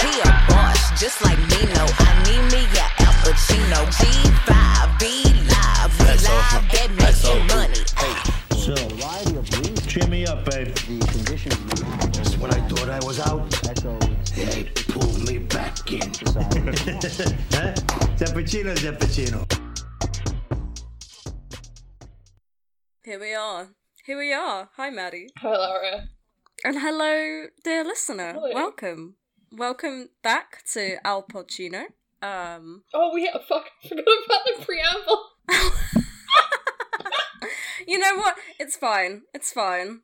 He a boss, just like Nino. I need me a Al Pacino. G5, be live, we live, that making money. So, variety of reasons. Cheer me up, babe. The conditions. Just when I thought I was out, they pulled me back in. Huh? Zappacino's Zappacino. Here we are. Hi, Maddie. Hi, Laura. And hello, dear listener. Hello. Welcome back to Al Pacino. I forgot about the preamble. You know what? It's fine. What do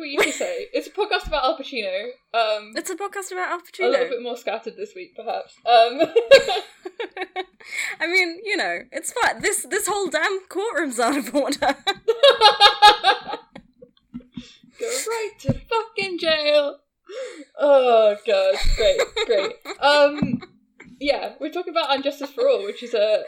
we usually say? It's a podcast about Al Pacino. A little bit more scattered this week, perhaps. I mean, you know, it's fine. This whole damn courtroom's out of order. Go right to fucking jail. Oh gosh, great. Yeah, we're talking about Unjustice for All, which is a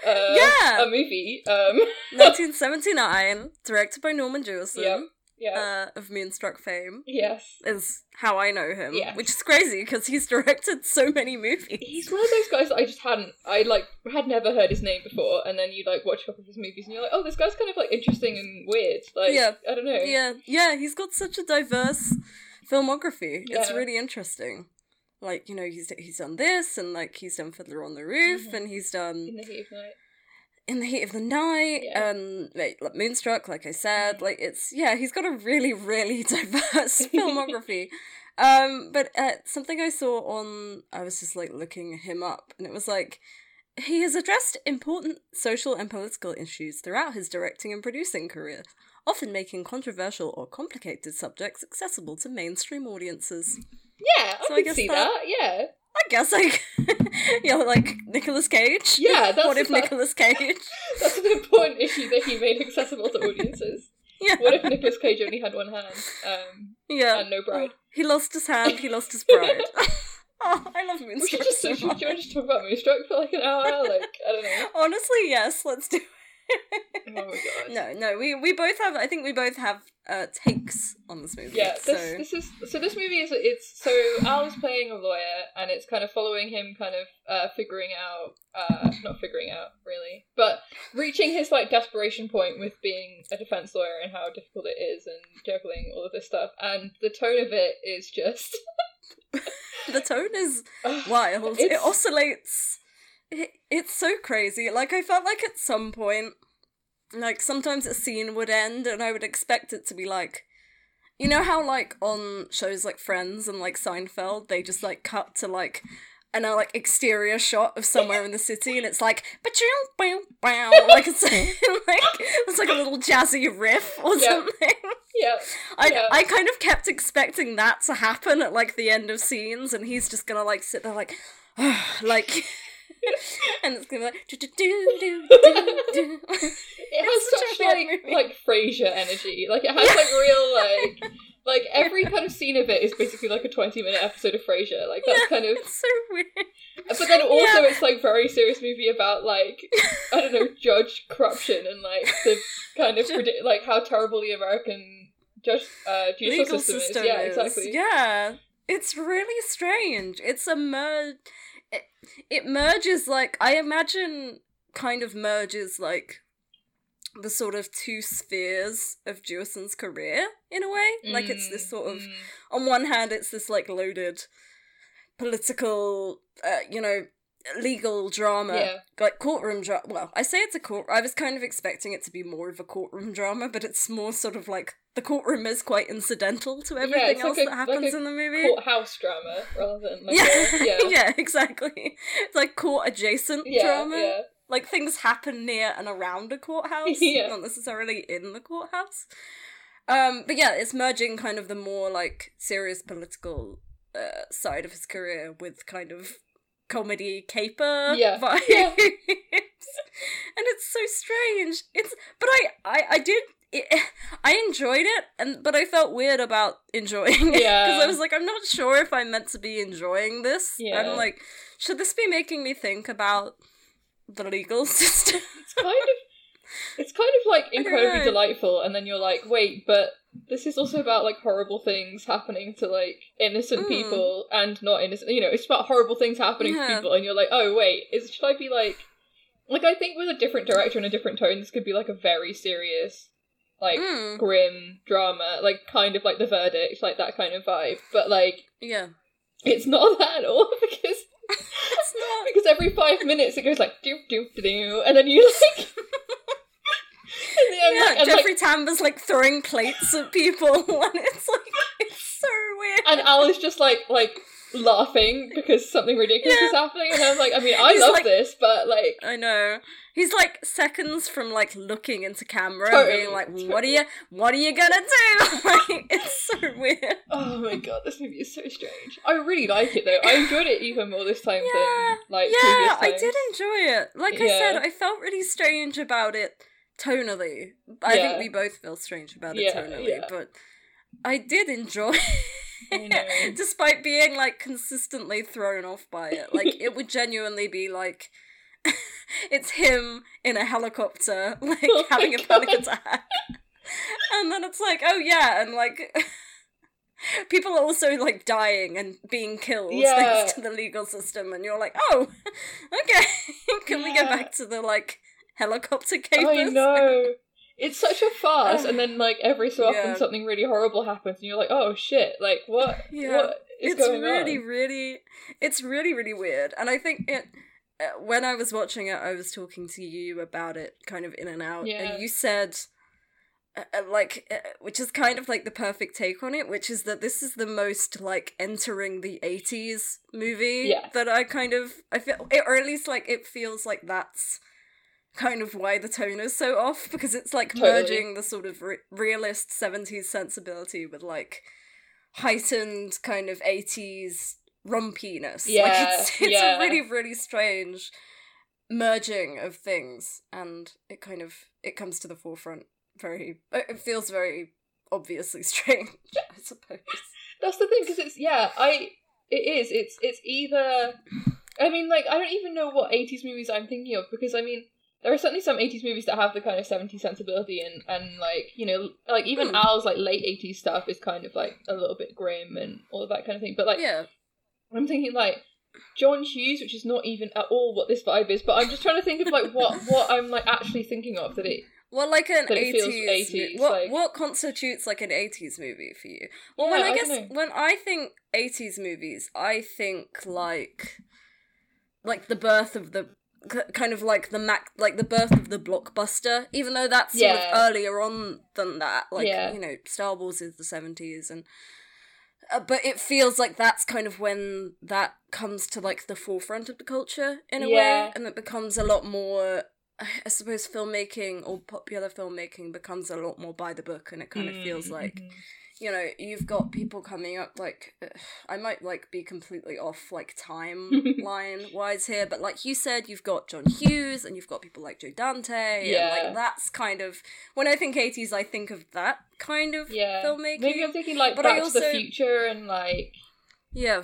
movie. 1979, directed by Norman Jewison. Yep. Yeah. Of Moonstruck fame. Yes. Is how I know him. Yes. Which is crazy, because he's directed so many movies. He's one of those guys that I had never heard his name before, and then you, like, watch a couple of his movies, and you're like, oh, this guy's kind of, like, interesting and weird. Like, yeah. I don't know. Yeah, he's got such a diverse filmography. Yeah. It's really interesting. Like, you know, he's done this, and, like, he's done Fiddler on the Roof, mm-hmm. and he's done... In the Heat of the Night, yeah. And like Moonstruck, like I said, like it's, yeah, he's got a really, really diverse filmography. But something I saw I was just like looking him up, and it was like, he has addressed important social and political issues throughout his directing and producing career, often making controversial or complicated subjects accessible to mainstream audiences. Yeah, I can see that, yeah. I guess, like, yeah, like Nicolas Cage. Yeah, that's what if Nicolas Cage? That's an important issue that he made accessible to audiences. Yeah. What if Nicolas Cage only had one hand? And no bride. He lost his hand. He lost his bride. Oh, I love Moonstruck. Should we just talk about Moonstruck for like an hour? Like, I don't know. Honestly, yes. Let's do it. Oh my god. No, we both have takes on this movie. Yeah, this movie is, it's, so Al's playing a lawyer, and it's kind of following him kind of not figuring out really, but reaching his like desperation point with being a defense lawyer and how difficult it is and juggling all of this stuff, and the tone of it is just... The tone is wild. It oscillates... It's so crazy. Like, I felt like at some point, like, sometimes a scene would end and I would expect it to be like, you know how, like, on shows like Friends and, like, Seinfeld, they just, like, cut to, like, an, like, exterior shot of somewhere in the city, and it's like, it's like a little jazzy riff or something. Yeah. I kind of kept expecting that to happen at, like, the end of scenes, and he's just gonna, like, sit there, like, oh, like... And it's gonna be like do do do do do. It has such like Frasier energy. Like it has like real like every kind of scene of it is basically like a 20-minute episode of Frasier. Like that's kind of, it's so weird. But then also it's like very serious movie about like I don't know judge corruption and like the kind of like how terrible the American judicial system is. Yeah, exactly. Yeah, it's really strange. It's a merge. It merges, like, I imagine kind of merges, like, the sort of two spheres of Jewison's career, in a way. Like, it's this sort of, on one hand, it's this, like, loaded political, you know, legal drama, like, courtroom drama. Well, I say it's a I was kind of expecting it to be more of a courtroom drama, but it's more sort of, like, the courtroom is quite incidental to everything else that happens in the movie. Courthouse drama rather than like yeah, exactly. It's like court adjacent drama. Yeah. Like things happen near and around a courthouse, not necessarily in the courthouse. But yeah, it's merging kind of the more like serious political side of his career with kind of comedy caper vibes. Yeah. And it's so strange. I enjoyed it, but I felt weird about enjoying it because I was like, I'm not sure if I'm meant to be enjoying this. Yeah. I'm like, should this be making me think about the legal system? It's kind of It's kind of like incredibly delightful, and then you're like, wait, but this is also about like horrible things happening to like innocent people and not innocent, you know, it's about horrible things happening to people, and you're like, oh wait, should I be like I think with a different director and a different tone, this could be like a very serious, like grim drama, like kind of like The Verdict, like that kind of vibe, but like it's not that at all, because it's not. Because every 5 minutes it goes like doop doop doo, and then you like Jeffrey Tambor's like throwing plates at people, and it's like, it's so weird. And Al is just like laughing because something ridiculous is happening, and I'm like, I mean, I love this, but like, I know he's like seconds from like looking into camera and being like, what are you gonna do? Like, it's so weird. Oh my god, this movie is so strange. I really like it though. I enjoyed it even more this time than like previous times. I did enjoy it. Like I said, I felt really strange about it. Tonally. I think we both feel strange about it tonally, but I did enjoy it, despite being, like, consistently thrown off by it. Like, it would genuinely be, like, it's him in a helicopter, like, having a panic attack. And then it's like, oh yeah, and, like, people are also, like, dying and being killed thanks to the legal system, and you're like, oh, okay, can we go back to the, like, helicopter capers. I know. It's such a farce, and then like every so often something really horrible happens, and you're like, "Oh shit! Like what? What is going on?" It's really, really weird. And I think it. When I was watching it, I was talking to you about it, kind of in and out, and you said, which is kind of like the perfect take on it, which is that this is the most like entering the 80s movie that I feel, or at least like it feels like that's kind of why the tone is so off, because it's like merging the sort of realist 70s sensibility with like heightened kind of 80s rumpiness. It's a really, really strange merging of things, and it kind of comes to the forefront it feels very obviously strange, I suppose. That's the thing, because it's it's either, I mean, like, I don't even know what 80s movies I'm thinking of, because I mean, there are certainly some 80s movies that have the kind of 70s sensibility, and like, you know, like even Al's like late 80s stuff is kind of like a little bit grim and all of that kind of thing. But like, I'm thinking like John Hughes, which is not even at all what this vibe is, but I'm just trying to think of like what I'm like actually thinking of that it. Well, like an 80s what constitutes like an 80s movie for you? Well, yeah, when I guess when I think 80s movies, I think like the birth of the. Kind of like the birth of the blockbuster, even though that's sort of earlier on than that. Like, you know, Star Wars is the 70s, and but it feels like that's kind of when that comes to like the forefront of the culture in a way, and it becomes a lot more. I suppose filmmaking or popular filmmaking becomes a lot more by the book, and it kind of feels like. You know, you've got people coming up, like, I might, like, be completely off, like, timeline-wise here, but like you said, you've got John Hughes, and you've got people like Joe Dante, and, like, that's kind of, when I think 80s, I think of that kind of filmmaking. Maybe I'm thinking, like, Back to the Future, and, like... Yeah.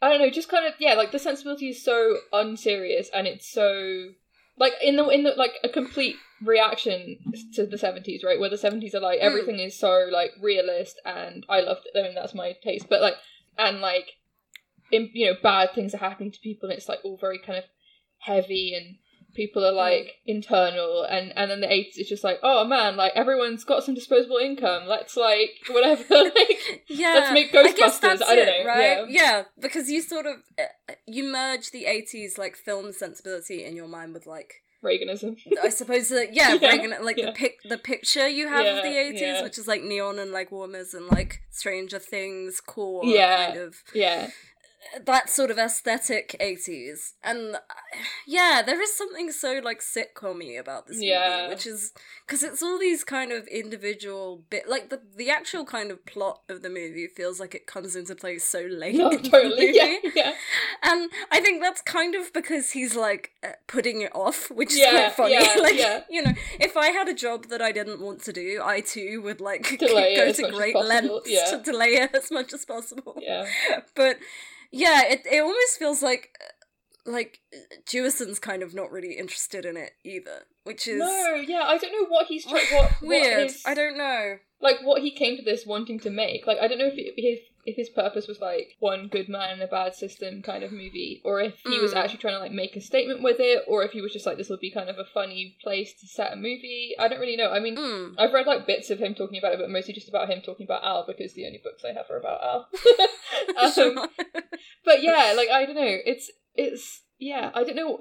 I don't know, just kind of, like, the sensibility is so unserious, and it's so... Like, in the like, a complete reaction to the 70s, right? Where the 70s are, like, everything is so, like, realist, and I loved it. I mean, that's my taste. But, like, and, like, in, you know, bad things are happening to people, and it's, like, all very kind of heavy, and people are, like, internal. And then the 80s is just like, oh, man, like, everyone's got some disposable income. Let's, like, whatever, like, let's make Ghostbusters. I don't know. Right? Yeah, because you sort of, you merge the 80s, like, film sensibility in your mind with, like, Reaganism. I suppose that, Reagan, like, the picture you have of the 80s, which is, like, neon and, like, warmers and, like, Stranger Things, core kind of... Yeah. That sort of aesthetic 80s. And, there is something so, like, sitcom-y about this movie, which is... Because it's all these kind of individual bit... Like, the actual kind of plot of the movie feels like it comes into play so late in the movie. Yeah. And I think that's kind of because he's, like, putting it off, which is quite funny. You know, if I had a job that I didn't want to do, I, too, would, like, go to great lengths to delay it as much as possible. Yeah. But... Yeah, it almost feels like like, Jewison's kind of not really interested in it either, which is... No, yeah, I don't know what he's... Weird, I don't know. Like, what he came to this wanting to make. Like, I don't know if his purpose was, like, one good man in a bad system kind of movie, or if he was actually trying to, like, make a statement with it, or if he was just like, this will be kind of a funny place to set a movie. I don't really know. I mean, I've read, like, bits of him talking about it, but mostly just about him talking about Al, because the only books I have are about Al. But yeah, like, I don't know. It's yeah, I don't know.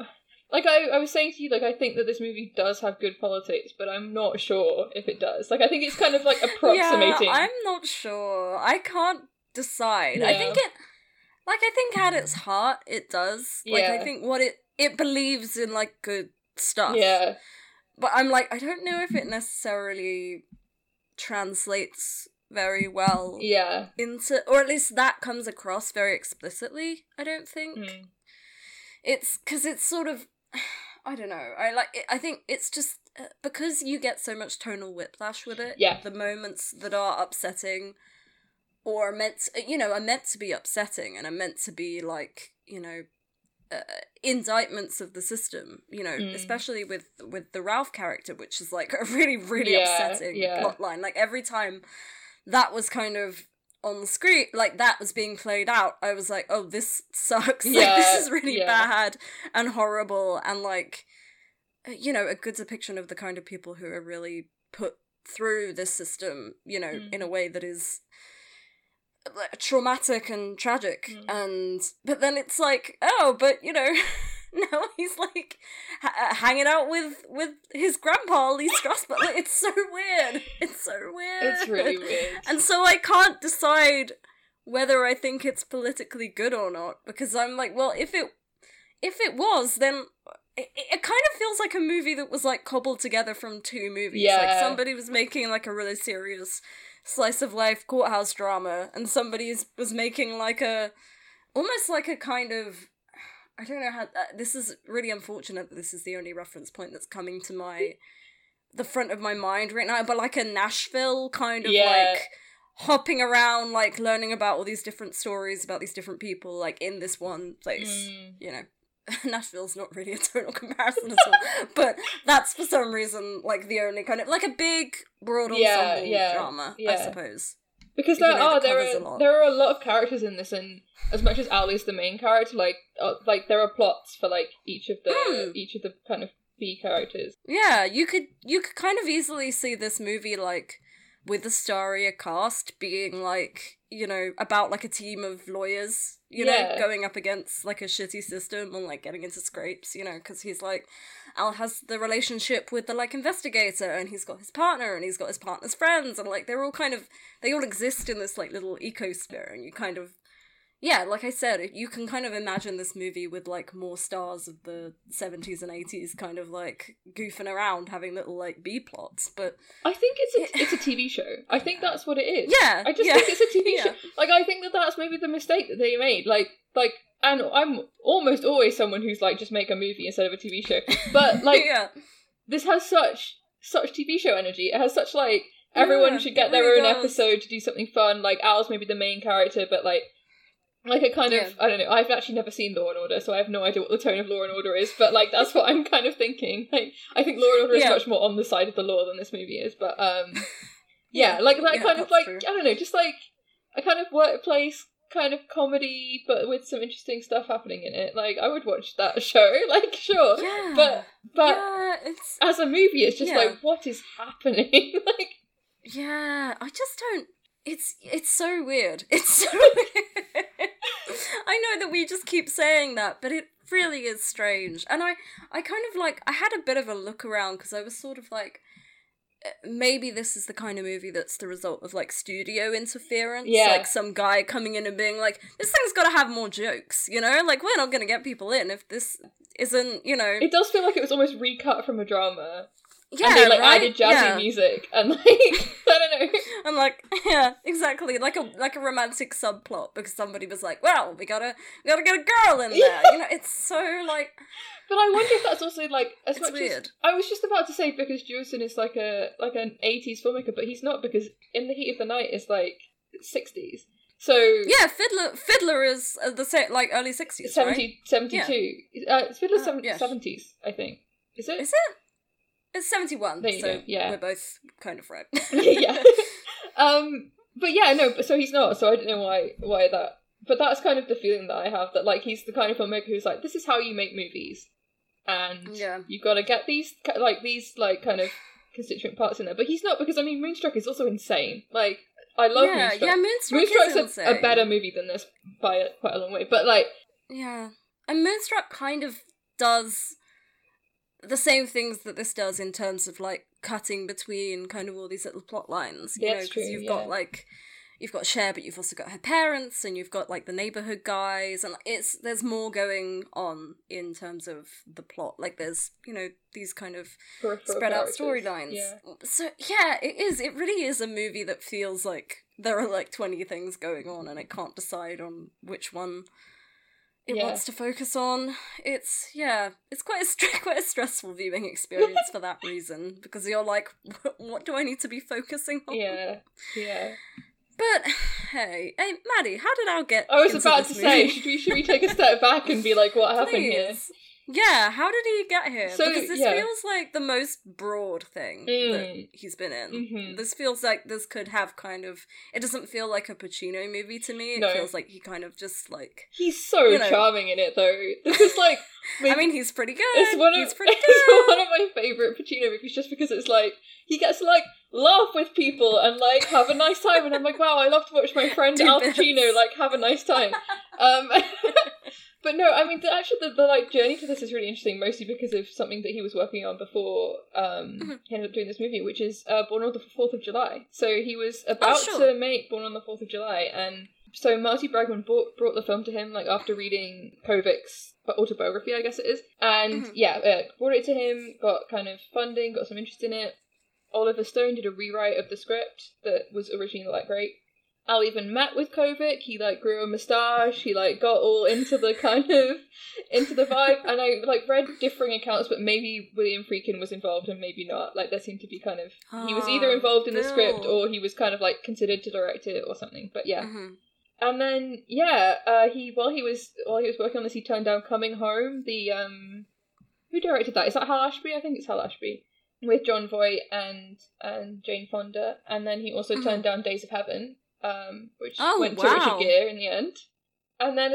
Like, I was saying to you, like, I think that this movie does have good politics, but I'm not sure if it does. Like, I think it's kind of, like, approximating. Yeah, I'm not sure. I can't decide. Yeah. I think at its heart it does. Like, yeah. I think what it believes in, like, good stuff. Yeah. But I'm like, I don't know if it necessarily translates very well. Yeah. Into, or at least that comes across very explicitly, I don't think. It's because it's sort of, I don't know, I think it's just because you get so much tonal whiplash with it. Yeah. The moments that are upsetting or are meant to be upsetting and are meant to be, like, you know, indictments of the system, you know, especially with the Ralph character, which is, like, a really, really upsetting plotline. Like, every time that was kind of on the screen, like, that was being played out, I was like, oh, this sucks. Yeah, like, this is really bad and horrible and, like, you know, a good depiction of the kind of people who are really put through this system, you know, in a way that is traumatic and tragic. And but then it's like, oh, but, you know, now he's, like, hanging out with his grandpa, Lee Strasberg. Like, it's so weird. It's really weird. And so I can't decide whether I think it's politically good or not, because I'm like, well, if it was, then it kind of feels like a movie that was, like, cobbled together from two movies. Yeah. Like, somebody was making, like, a really serious slice-of-life courthouse drama, and somebody was making, like, almost like a kind of... I don't know how... this is really unfortunate that this is the only reference point that's coming to the front of my mind right now, but, like, a Nashville kind of, like, hopping around, like, learning about all these different stories about these different people, like, in this one place, you know. Nashville's not really a tonal comparison at all, but that's, for some reason, like, the only kind of... like, a big, broad ensemble drama, I suppose. Because there are a lot of characters in this, and as much as Al is the main character, like there are plots for, like, each of the kind of B characters. Yeah, you could kind of easily see this movie, like, with a starrier cast being, like, you know, about, like, a team of lawyers, you know, going up against, like, a shitty system and, like, getting into scrapes, you know, because he's, like, Al has the relationship with the, like, investigator, and he's got his partner, and he's got his partner's friends, and, like, they all exist in this, like, little ecosphere, and you kind of, yeah, like I said, you can kind of imagine this movie with, like, more stars of the 70s and 80s kind of, like, goofing around, having little, like, B-plots, but... I think it's a TV show. I think that's what it is. Yeah. I just think it's a TV show. Like, I think that that's maybe the mistake that they made. Like, and I'm almost always someone who's, like, just make a movie instead of a TV show. But, like, this has such TV show energy. It has such, like, everyone should get their own episode to do something fun. Like, Al's maybe the main character, but, like a kind of, I don't know, I've actually never seen Law & Order, so I have no idea what the tone of Law & Order is, but, like, that's what I'm kind of thinking. Like, I think Law & Order is much more on the side of the law than this movie is, but, kind of, like, true. I don't know, just, like, a kind of workplace kind of comedy, but with some interesting stuff happening in it. Like, I would watch that show, like, sure, but it's... as a movie, it's just, like, what is happening? Like... Yeah, I just don't... It's so weird. It's so weird. I know that we just keep saying that, but it really is strange. And I kind of, like, I had a bit of a look around because I was sort of like, maybe this is the kind of movie that's the result of, like, studio interference. Yeah. Like, some guy coming in and being like, this thing's got to have more jokes, you know? Like, we're not going to get people in if this isn't, you know... It does feel like it was almost recut from a drama. Yeah, and they, like, right? added jazzy music and, like, I don't know. And, like, yeah, exactly. Like a romantic subplot because somebody was like, well, we gotta get a girl in there. Yeah. You know, it's so, like... But I wonder if that's also, like, as it's much weird. As... I was just about to say, because Jewison is, like, an 80s filmmaker, but he's not, because In the Heat of the Night is, like, 60s. So yeah, Fiddler is the same, like early 60s, 70, right? 72. Yeah. Fiddler's 70s, I think. Is it? Is it? It's 71. There you go. Yeah, we're both kind of right. Yeah. But yeah, no. So he's not. So I don't know why that. But that's kind of the feeling that I have, that like he's the kind of filmmaker who's like, this is how you make movies, and you've got to get these kind of constituent parts in there. But he's not, because I mean, Moonstruck is also insane. Like, I love Moonstruck. Yeah, Moonstruck's a better movie than this by quite a long way. But like, yeah, and Moonstruck kind of does the same things that this does in terms of like cutting between kind of all these little plot lines. You know, because you've got like, you've got Cher, but you've also got her parents, and you've got like the neighborhood guys, and there's more going on in terms of the plot. Like there's, you know, these kind of spread out storylines. Yeah. So yeah, it is. It really is a movie that feels like there are like 20 things going on, and it can't decide on which one it wants to focus on. It's it's quite a stressful viewing experience for that reason, because you're like, what do I need to be focusing on? Yeah, yeah. But hey, Maddie, how did Al get? I was about to say, should we take a step back and be like, what happened here? Yeah, how did he get here? So, because this feels like the most broad thing that he's been in. Mm-hmm. This feels like this could have kind of... It doesn't feel like a Pacino movie to me. It feels like he kind of just, like... He's so charming in it, though. This is, like... I mean, he's pretty good. It's one of my favourite Pacino movies, just because it's, like... He gets to, like, laugh with people and, like, have a nice time. And I'm like, wow, I love to watch my friend Al Pacino, like, have a nice time. But no, I mean, the journey to this is really interesting, mostly because of something that he was working on before he ended up doing this movie, which is Born on the 4th of July. So he was about to make Born on the 4th of July, and so Marty Bregman brought the film to him, like, after reading Kovic's autobiography, I guess it is. And, brought it to him, got kind of funding, got some interest in it. Oliver Stone did a rewrite of the script that was originally, like, great. Al even met with Kovic, he, like, grew a moustache, he, like, got all into the kind of, into the vibe, and I, like, read differing accounts, but maybe William Friedkin was involved and maybe not, like, there seemed to be kind of, he was either involved in the script or he was kind of, like, considered to direct it or something, but yeah. Mm-hmm. And then, while he was working on this, he turned down Coming Home, the, who directed that? Is that Hal Ashby? I think it's Hal Ashby. With Jon Voight and Jane Fonda, and then he also turned down Days of Heaven, which went to Richard Gere in the end. And then,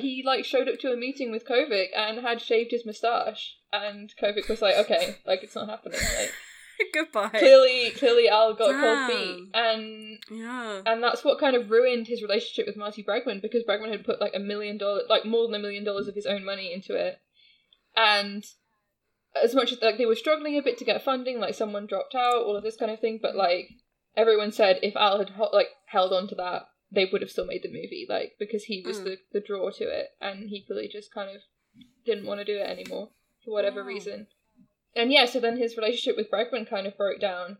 he, like, showed up to a meeting with Kovic and had shaved his moustache. And Kovic was like, okay, like, it's not happening. Like, goodbye. Clearly Al got cold feet. And that's what kind of ruined his relationship with Marty Bregman, because Bregman had put, like, more than $1 million of his own money into it. And as much as, like, they were struggling a bit to get funding, like, someone dropped out, all of this kind of thing, but, like... Everyone said if Al had held on to that, they would have still made the movie, like, because he was the draw to it, and he really just kind of didn't want to do it anymore for whatever reason. And so then his relationship with Bregman kind of broke down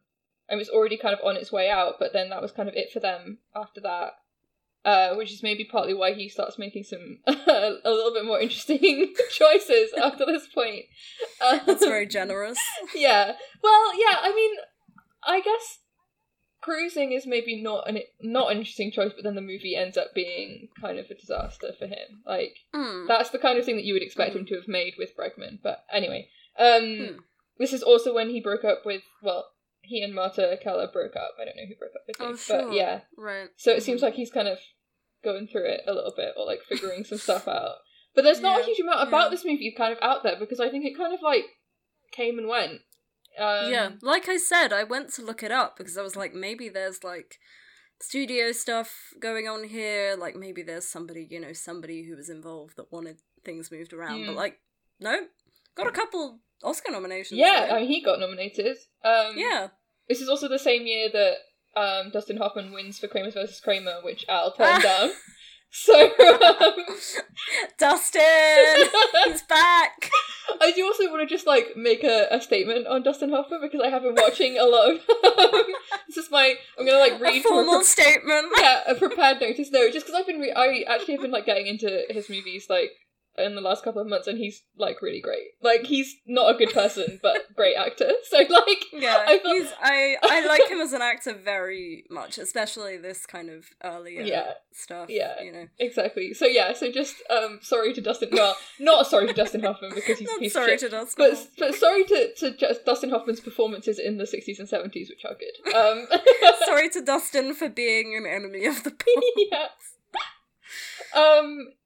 and was already kind of on its way out, but then that was kind of it for them after that, which is maybe partly why he starts making some a little bit more interesting choices after this point. That's very generous. I mean, I guess cruising is maybe not an interesting choice, but then the movie ends up being kind of a disaster for him. Like, that's the kind of thing that you would expect him to have made with Bregman. But anyway, this is also when he broke up with, he and Marta Keller broke up. I don't know who broke up with him, but yeah. Right. So it seems like he's kind of going through it a little bit, or like figuring some stuff out. But there's not a huge amount about this movie kind of out there, because I think it kind of like came and went. Like I said, I went to look it up because I was like, maybe there's like studio stuff going on here, like maybe there's somebody who was involved that wanted things moved around, but like, no, got a couple Oscar nominations. Yeah, I mean, he got nominated. This is also the same year that Dustin Hoffman wins for Kramer versus Kramer, which Al turned down. So, Dustin, he's back. I do also want to just like make a statement on Dustin Hoffman, because I have been watching a lot of. This is my. I'm gonna like read a formal statement. Yeah, a prepared notice. No, just because I've been. I actually have been like getting into his movies like in the last couple of months, and he's like really great. Like, he's not a good person, but great actor. So like, yeah, I like him as an actor very much, especially this kind of earlier stuff. Yeah, you know, exactly. So yeah, so just sorry to Dustin. Well, not sorry to Dustin Hoffman because he's a piece of shit, but sorry to Dustin Hoffman's performances in the 60s and 70s, which are good. Sorry to Dustin for being an enemy of the poor. Yes.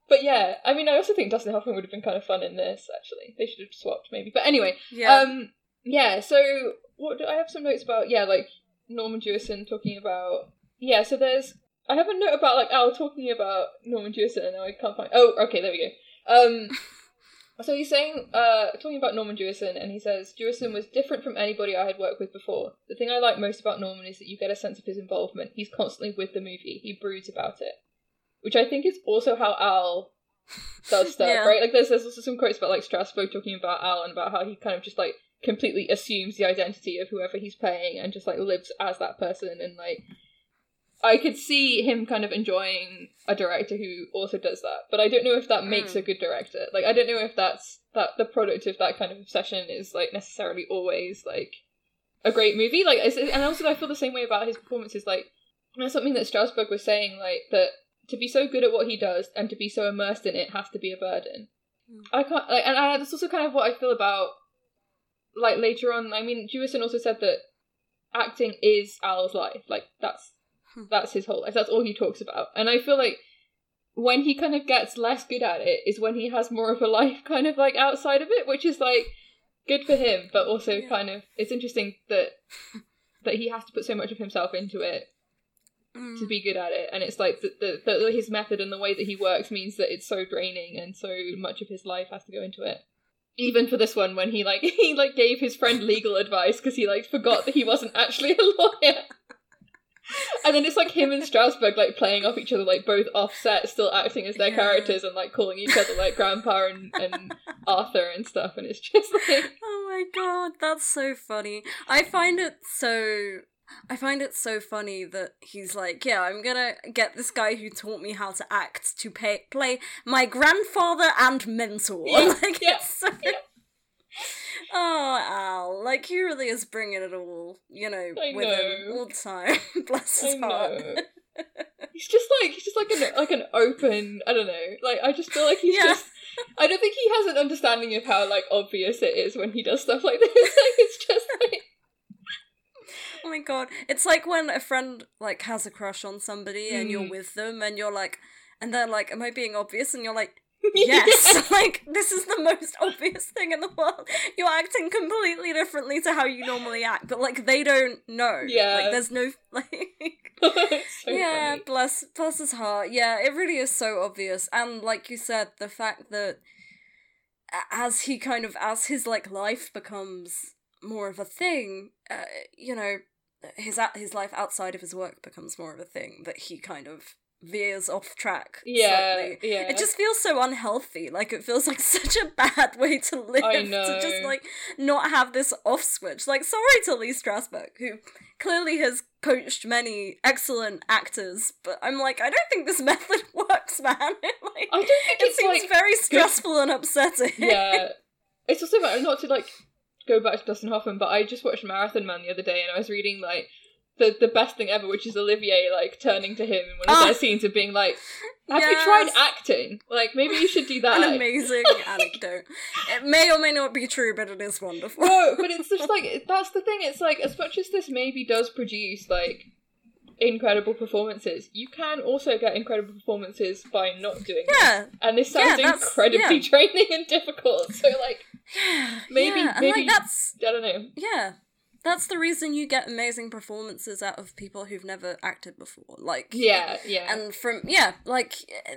But yeah, I mean, I also think Dustin Hoffman would have been kind of fun in this, actually. They should have swapped, maybe. But anyway, so what do I have some notes about? Yeah, like Norman Jewison talking about... Yeah, so there's... I have a note about, like, Al talking about Norman Jewison, and now I can't find... Oh, okay, there we go. So he's saying, talking about Norman Jewison, and he says, Jewison was different from anybody I had worked with before. The thing I like most about Norman is that you get a sense of his involvement. He's constantly with the movie. He broods about it. Which I think is also how Al does stuff, right? Like, there's also some quotes about, like, Strasberg talking about Al and about how he kind of just, like, completely assumes the identity of whoever he's playing and just, like, lives as that person. And, like, I could see him kind of enjoying a director who also does that. But I don't know if that makes a good director. Like, I don't know if that's the product of that kind of obsession is, like, necessarily always, like, a great movie. Like, and also I feel the same way about his performances. Like, that's something that Strasberg was saying, like, that... To be so good at what he does and to be so immersed in it has to be a burden. I can't, like, and that's also kind of what I feel about, like, later on. I mean, Jewison also said that acting is Al's life. Like, that's his whole life. That's all he talks about. And I feel like when he kind of gets less good at it is when he has more of a life kind of, like, outside of it, which is, like, good for him, but also kind of, it's interesting that he has to put so much of himself into it to be good at it, and it's like the his method and the way that he works means that it's so draining and so much of his life has to go into it. Even for this one, when he gave his friend legal advice because he forgot that he wasn't actually a lawyer, and then it's like him and Strasberg playing off each other, both offset, still acting as their characters and calling each other grandpa and Arthur and stuff, and it's just oh my god, that's so funny. I find it so funny that he's like, yeah, I'm gonna get this guy who taught me how to act to play my grandfather and mentor. Oh, Al, he really is bringing it all, with him all the time. Bless his heart. He's just an open, I don't know, I just feel like he's I don't think he has an understanding of how, obvious it is when he does stuff like this. It's just oh my god, it's like when a friend has a crush on somebody and you're with them and you're and they're like, am I being obvious? And you're like, yes. This is the most obvious thing in the world. You're acting completely differently to how you normally act, but they don't know. There's no so funny. bless his heart. It really is so obvious. And like you said, the fact that as his life becomes more of a thing, his life outside of his work becomes more of a thing, that he kind of veers off track slightly. It just feels so unhealthy. It feels like such a bad way to live, to just not have this off switch. Sorry to Lee Strasberg, who clearly has poached many excellent actors, but I'm I don't think this method works, man. I don't think it seems very stressful and upsetting. It's also not to go back to Dustin Hoffman, but I just watched Marathon Man the other day, and I was reading the best thing ever, which is Olivier turning to him in one of their scenes and being have you tried acting? Maybe you should do that. An amazing anecdote. It may or may not be true, but it is wonderful. No, but it's just that's the thing. It's as much as this maybe does produce incredible performances, you can also get incredible performances by not doing it. And this sounds incredibly draining and difficult, so maybe that's, I don't know, that's the reason you get amazing performances out of people who've never acted before, and from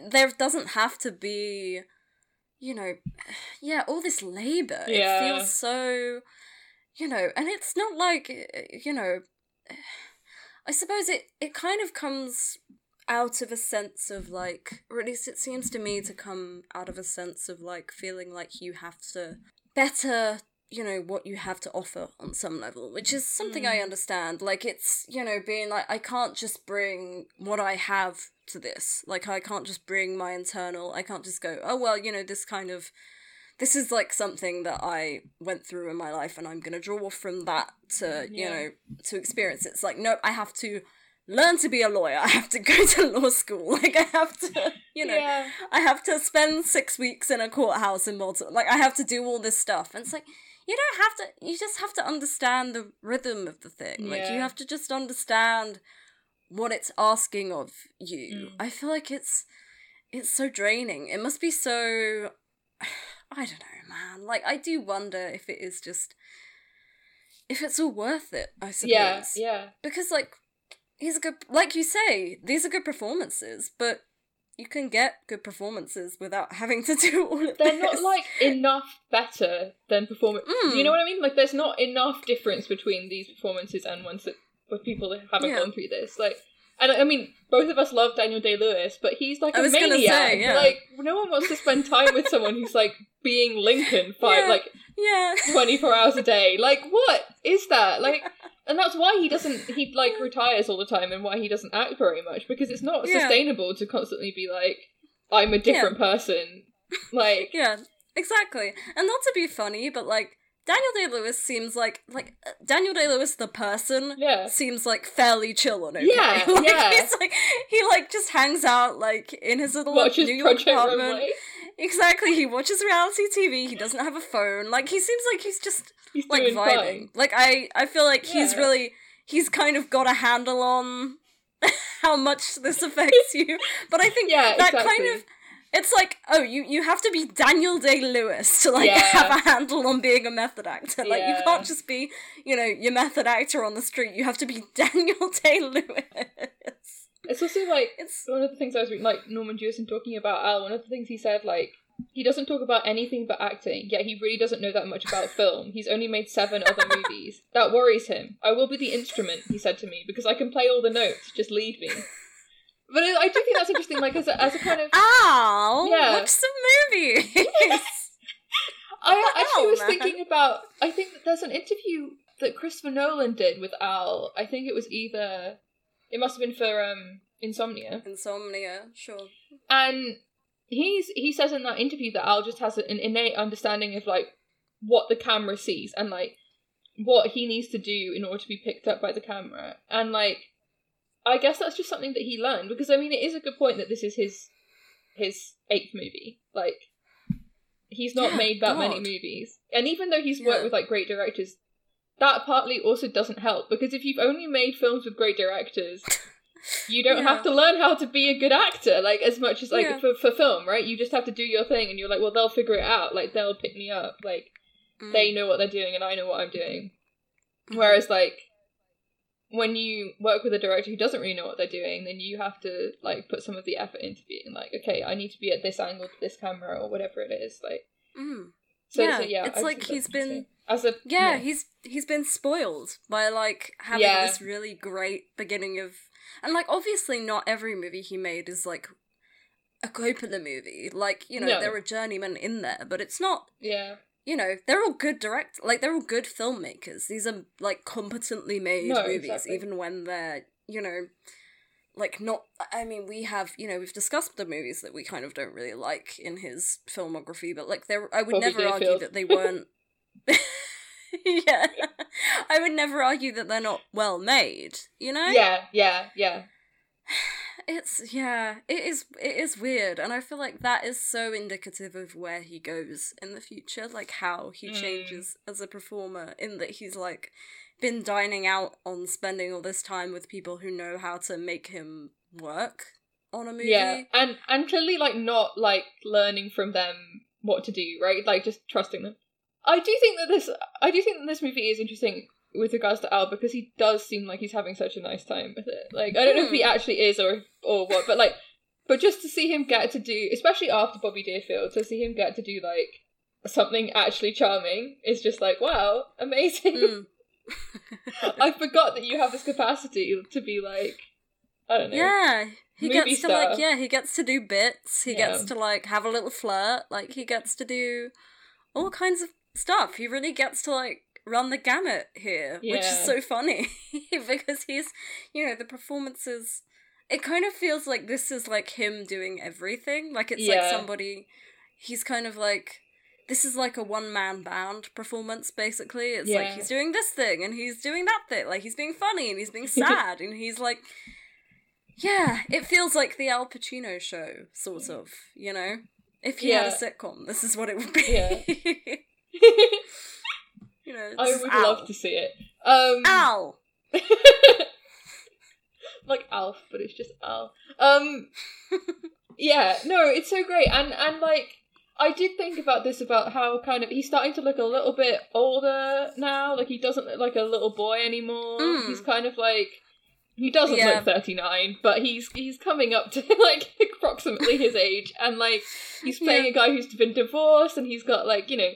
there doesn't have to be all this labor. It feels so and it's not I suppose it kind of comes out of a sense of or at least it seems to me to come out of a sense of feeling you have to better you know, what you have to offer on some level, which is something I understand. Like, it's, you know, being like, I can't just bring what I have to this. Like, I can't just bring my internal, I can't just go, oh, well, you know, this kind of, this is like something that I went through in my life and I'm going to draw from that to, you know, to experience it. It's like, no, I have to learn to be a lawyer. I have to go to law school. Like, I have to, you know, I have to spend 6 weeks in a courthouse in Malta. Like, I have to do all this stuff. And it's like, you don't have to, you just have to understand the rhythm of the thing. Yeah. Like, you have to just understand what it's asking of you. I feel like it's so draining. It must be so, I don't know, man. Like, I do wonder if it is just, if it's all worth it, I suppose. Yeah, yeah. Because, like, he's a good, like you say, these are good performances, but you can get good performances without having to do all of They're not, like, enough better than performance. Do you know what I mean? Like, there's not enough difference between these performances and ones that with people that haven't gone through this. Like, and I mean, both of us love Daniel Day-Lewis, but he's, like, a maniac. Say, like, no one wants to spend time with someone who's, like, being Lincoln for, like, 24 hours a day. Like, what is that? Like... And that's why he doesn't, he, like, retires all the time and why he doesn't act very much, because it's not sustainable to constantly be like, I'm a different person. Like... Yeah, exactly. And not to be funny, but, like, Daniel Day-Lewis seems like, Daniel Day-Lewis the person seems, like, fairly chill on like, he's, like, he, like, just hangs out, like, in his little New York apartment. Exactly, he watches reality TV, he doesn't have a phone, like, he seems like he's just... He's like vibing. Fun. Like I feel like he's really kind of got a handle on how much this affects you. But I think that kind of it's like, oh, you have to be Daniel Day-Lewis to like have a handle on being a method actor. Like you can't just be, you know, your method actor on the street. You have to be Daniel Day-Lewis. It's also like it's one of the things I was reading, like Norman Jewison talking about Al, one of the things he said, like he doesn't talk about anything but acting, yet he really doesn't know that much about film. He's only made 7 other movies. That worries him. I will be the instrument, he said to me, because I can play all the notes. Just lead me. But I do think that's interesting, like, as a kind of... Ow! Yeah. Watch some movies! I actually was thinking about... I think that there's an interview that Christopher Nolan did with Al. I think it was either... It must have been for Insomnia. Insomnia, sure. And... He says in that interview that Al just has an innate understanding of, like, what the camera sees and, like, what he needs to do in order to be picked up by the camera. And, like, I guess that's just something that he learned. Because, I mean, it is a good point that this is his 8th movie. Like, he's not made that many movies. And even though he's worked with, like, great directors, that partly also doesn't help. Because if you've only made films with great directors... You don't have to learn how to be a good actor, like, as much as, like, for film, right? You just have to do your thing, and you're like, well, they'll figure it out. Like, they'll pick me up. Like, they know what they're doing, and I know what I'm doing. Whereas, like, when you work with a director who doesn't really know what they're doing, then you have to, like, put some of the effort into being like, okay, I need to be at this angle to this camera, or whatever it is, like... So, yeah, it's like he's been... As a, he's been spoiled by, like, having this really great beginning of... And, like, obviously not every movie he made is, like, a Coppola movie. Like, you know, there are journeymen in there, but it's not... Yeah. You know, they're all good like, they're all good filmmakers. These are, like, competently made movies, even when they're, you know, like, not... I mean, we have, you know, we've discussed the movies that we kind of don't really like in his filmography, but, like, I would never argue that they weren't... I would never argue that they're not well made, you know? Yeah. It's, it is weird, and I feel like that is so indicative of where he goes in the future, like how he changes as a performer, in that he's, like, been dining out on spending all this time with people who know how to make him work on a movie. Yeah, and clearly, like, not, like, learning from them what to do, right? Like, just trusting them. I do think that this movie is interesting with regards to Al, because he does seem like he's having such a nice time with it. Like, I don't know if he actually is or what, but like, but just to see him get to do, especially after Bobby Deerfield, to see him get to do like something actually charming is just like, wow, amazing. I forgot that you have this capacity to be like, I don't know. Yeah. He gets to like, he gets to do bits. He gets to like have a little flirt. Like he gets to do all kinds of stuff. He really gets to, like, run the gamut here, which is so funny because he's, you know, the performances, it kind of feels like this is, like, him doing everything. Like, it's, like, somebody, he's kind of, like, this is, like, a one-man band performance, basically. It's, like, he's doing this thing and he's doing that thing. Like, he's being funny and he's being sad and he's, like, yeah, it feels like the Al Pacino show, sort of, you know? If he had a sitcom, this is what it would be. You know, I would love to see it. Al! Like Alf, but it's just Al. Yeah, no, it's so great. And like, I did think about this, about how kind of he's starting to look a little bit older now. Like, he doesn't look like a little boy anymore. He's kind of like, he doesn't look 39, but he's coming up to, like, approximately his age. And, like, he's playing a guy who's been divorced, and he's got, like, you know,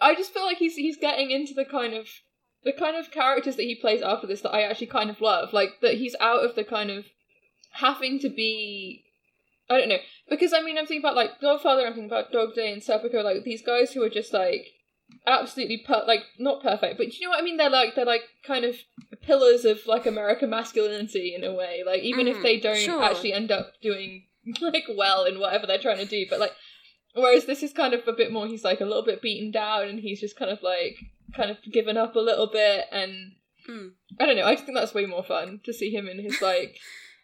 I just feel like he's getting into the kind of characters that he plays after this that I actually kind of love. Like, that he's out of the kind of having to be, I don't know, because I mean, I'm thinking about, like, Godfather, I'm thinking about Dog Day and Serpico, like, these guys who are just, like, absolutely like, not perfect, but you know what I mean, they're like kind of pillars of, like, American masculinity in a way, like, even if they don't actually end up doing, like, well in whatever they're trying to do, but, like, whereas this is kind of a bit more, he's, like, a little bit beaten down, and he's just kind of given up a little bit, and I don't know, I just think that's way more fun to see him in his, like,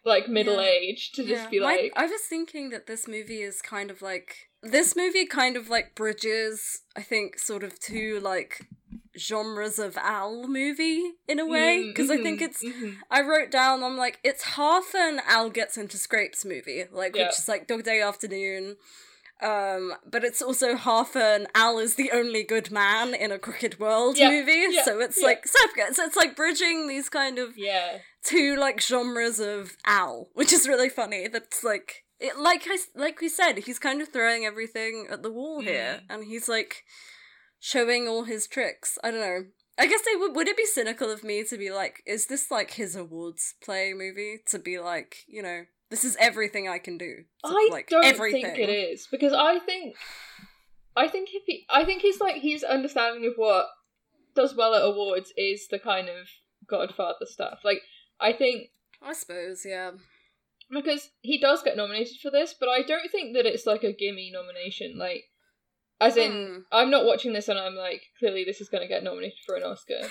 like, middle age, to just be like... I was thinking that this movie is kind of, like... This movie kind of, like, bridges, I think, sort of two, like, genres of Al movie, in a way. Because I think it's... I wrote down, I'm like, it's half an Al gets into scrapes movie, like, which is, like, Dog Day Afternoon. But it's also half an Al is the only good man in a crooked world movie. So it's, like, so it's, like, bridging these kind of... two, like, genres of Al, which is really funny. That's, like, it, like we said, he's kind of throwing everything at the wall here, and he's, like, showing all his tricks. I don't know. I guess would it be cynical of me to be like, is this, like, his awards play movie? To be like, you know, this is everything I can do. I don't think it is, because I think he's, like, his understanding of what does well at awards is the kind of Godfather stuff. Like, I suppose, yeah. Because he does get nominated for this, but I don't think that it's, like, a gimme nomination. Like, as in, I'm not watching this and I'm like, clearly this is going to get nominated for an Oscar.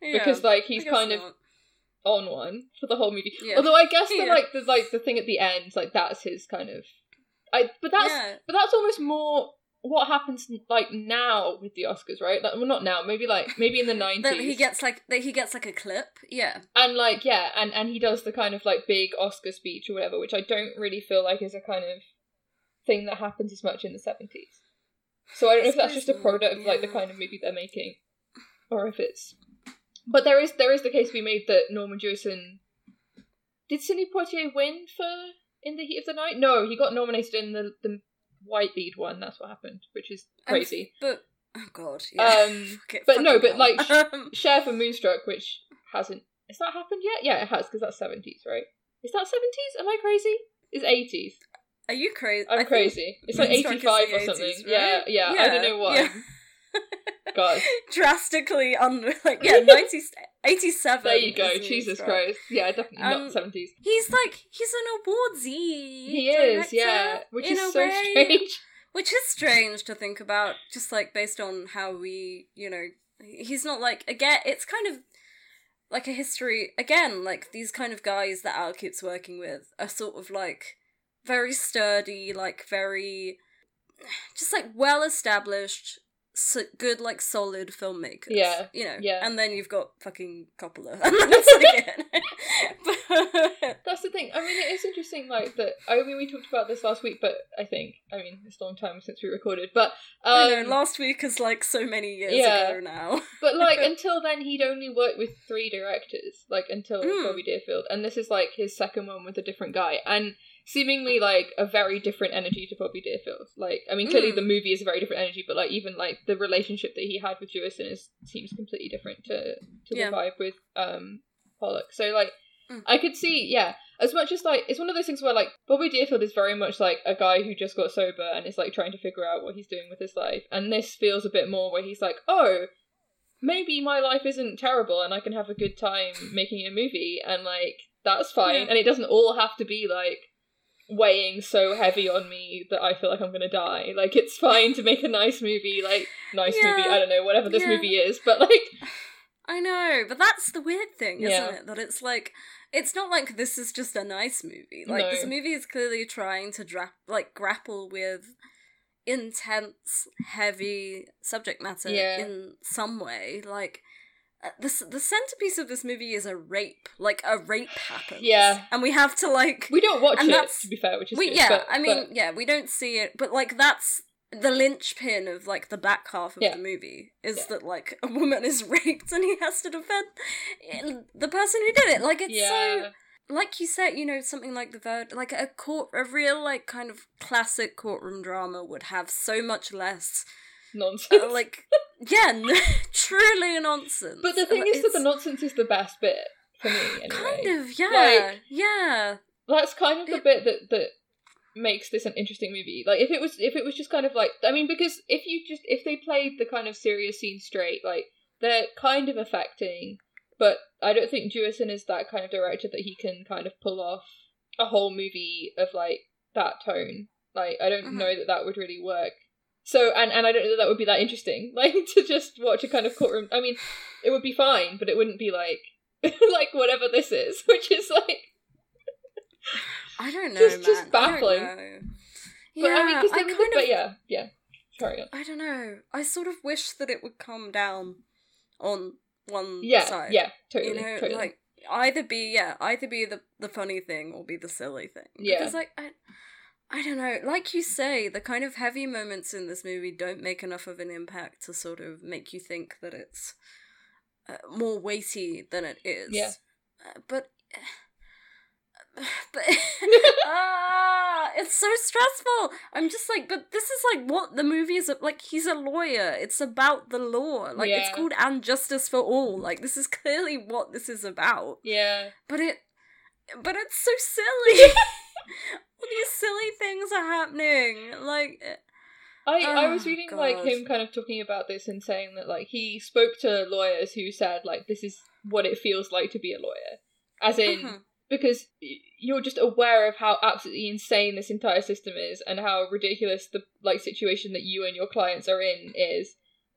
Because, like, he's kind of on one for the whole movie. Although I guess the thing at the end, like, that's his kind of... But that's almost more... what happens, like, now with the Oscars, right? Like, well, not now, maybe in the 90s. That he gets, like, a clip, And, like, and he does the kind of, like, big Oscar speech or whatever, which I don't really feel like is a kind of thing that happens as much in the 70s. So I don't know if that's just a product of, like, the kind of movie they're making, or if it's... But there is the case we made that Norman Jewison... Did Sidney Poitier win for In the Heat of the Night? No, he got nominated in the white lead one, that's what happened, which is crazy. But oh god, like Cher for Moonstruck, which hasn't, has that happened yet? Yeah, it has, because that's 70s, right? Is that 70s? Am I crazy? It's 80s. Are you crazy? I'm crazy. It's like Moonstruck 85 or something, 80s, right? I don't know why. God, drastically like 90s, 87. There you go, Jesus Christ. Yeah, definitely not 70s. He's like, he's an awardsy. He is, which is so strange. Which is strange to think about, just like based on how we, you know, he's not like, again, it's kind of like a history, again, like these kind of guys that Al keeps working with are sort of like very sturdy, like very, just like well-established, so good, like, solid filmmakers. Yeah. You know? Yeah. And then you've got fucking Coppola. And that's again. That's the thing. I mean, it is interesting, like, that... I mean, we talked about this last week, but I think... I mean, it's a long time since we recorded, but... I know, last week is, like, so many years ago now. But, like, until then, he'd only worked with 3 directors, like, until Bobby Deerfield. And this is, like, his second one with a different guy. And... seemingly, like, a very different energy to Bobby Deerfield. Like, I mean, clearly the movie is a very different energy, but, like, even, like, the relationship that he had with Jewison seems completely different to the vibe with Pollock. So, like, I could see, As much as, like, it's one of those things where, like, Bobby Deerfield is very much, like, a guy who just got sober and is, like, trying to figure out what he's doing with his life. And this feels a bit more where he's like, oh, maybe my life isn't terrible and I can have a good time making a movie. And, like, that's fine. Yeah. And it doesn't all have to be, like, weighing so heavy on me that I feel like I'm going to die. Like, it's fine to make a nice movie, like, movie, I don't know, whatever this movie is. But, like... I know, but that's the weird thing, isn't it? That it's, like... It's not like this is just a nice movie. Like, this movie is clearly trying to grapple with intense, heavy subject matter in some way. Like, the centerpiece of this movie is a rape. Like, a rape happens. Yeah. And we have to, like... We don't watch it, to be fair, which is good. Yeah, but, I mean, we don't see it. But, like, that's the linchpin of, like, the back half of the movie is that, like, a woman is raped and he has to defend the person who did it. Like, it's so... Like you said, you know, something like The Verdict... Like, a real, like, kind of classic courtroom drama would have so much less... Nonsense. Truly nonsense. But the thing is that the nonsense is the best bit for me, anyway. Kind of, That's kind of the bit that makes this an interesting movie. Like, if it was just kind of like, I mean, because if they played the kind of serious scene straight, like, they're kind of affecting, but I don't think Jewison is that kind of director that he can kind of pull off a whole movie of, like, that tone. Like, I don't know that would really work. So, and I don't know that would be that interesting, like, to just watch a kind of courtroom. I mean, it would be fine, but it wouldn't be like like whatever this is, which is like, I don't know, just baffling. I don't know. But, yeah, I mean, because carry on. I don't know. I sort of wish that it would come down on one side. Yeah, totally. You know, totally. Like, either be the funny thing or be the silly thing. Yeah, because, like, I don't know. Like you say, the kind of heavy moments in this movie don't make enough of an impact to sort of make you think that it's more weighty than it is. Yeah, but it's so stressful. I'm just like, but this is like what the movie is like. He's a lawyer. It's about the law. Like, it's called Unjustice for All. Like, this is clearly what this is about. Yeah. But it's so silly. All these silly things are happening. Like, I was reading like him kind of talking about this and saying that, like, he spoke to lawyers who said, like, this is what it feels like to be a lawyer, as in. Because you're just aware of how absolutely insane this entire system is and how ridiculous the, like, situation that you and your clients are in is.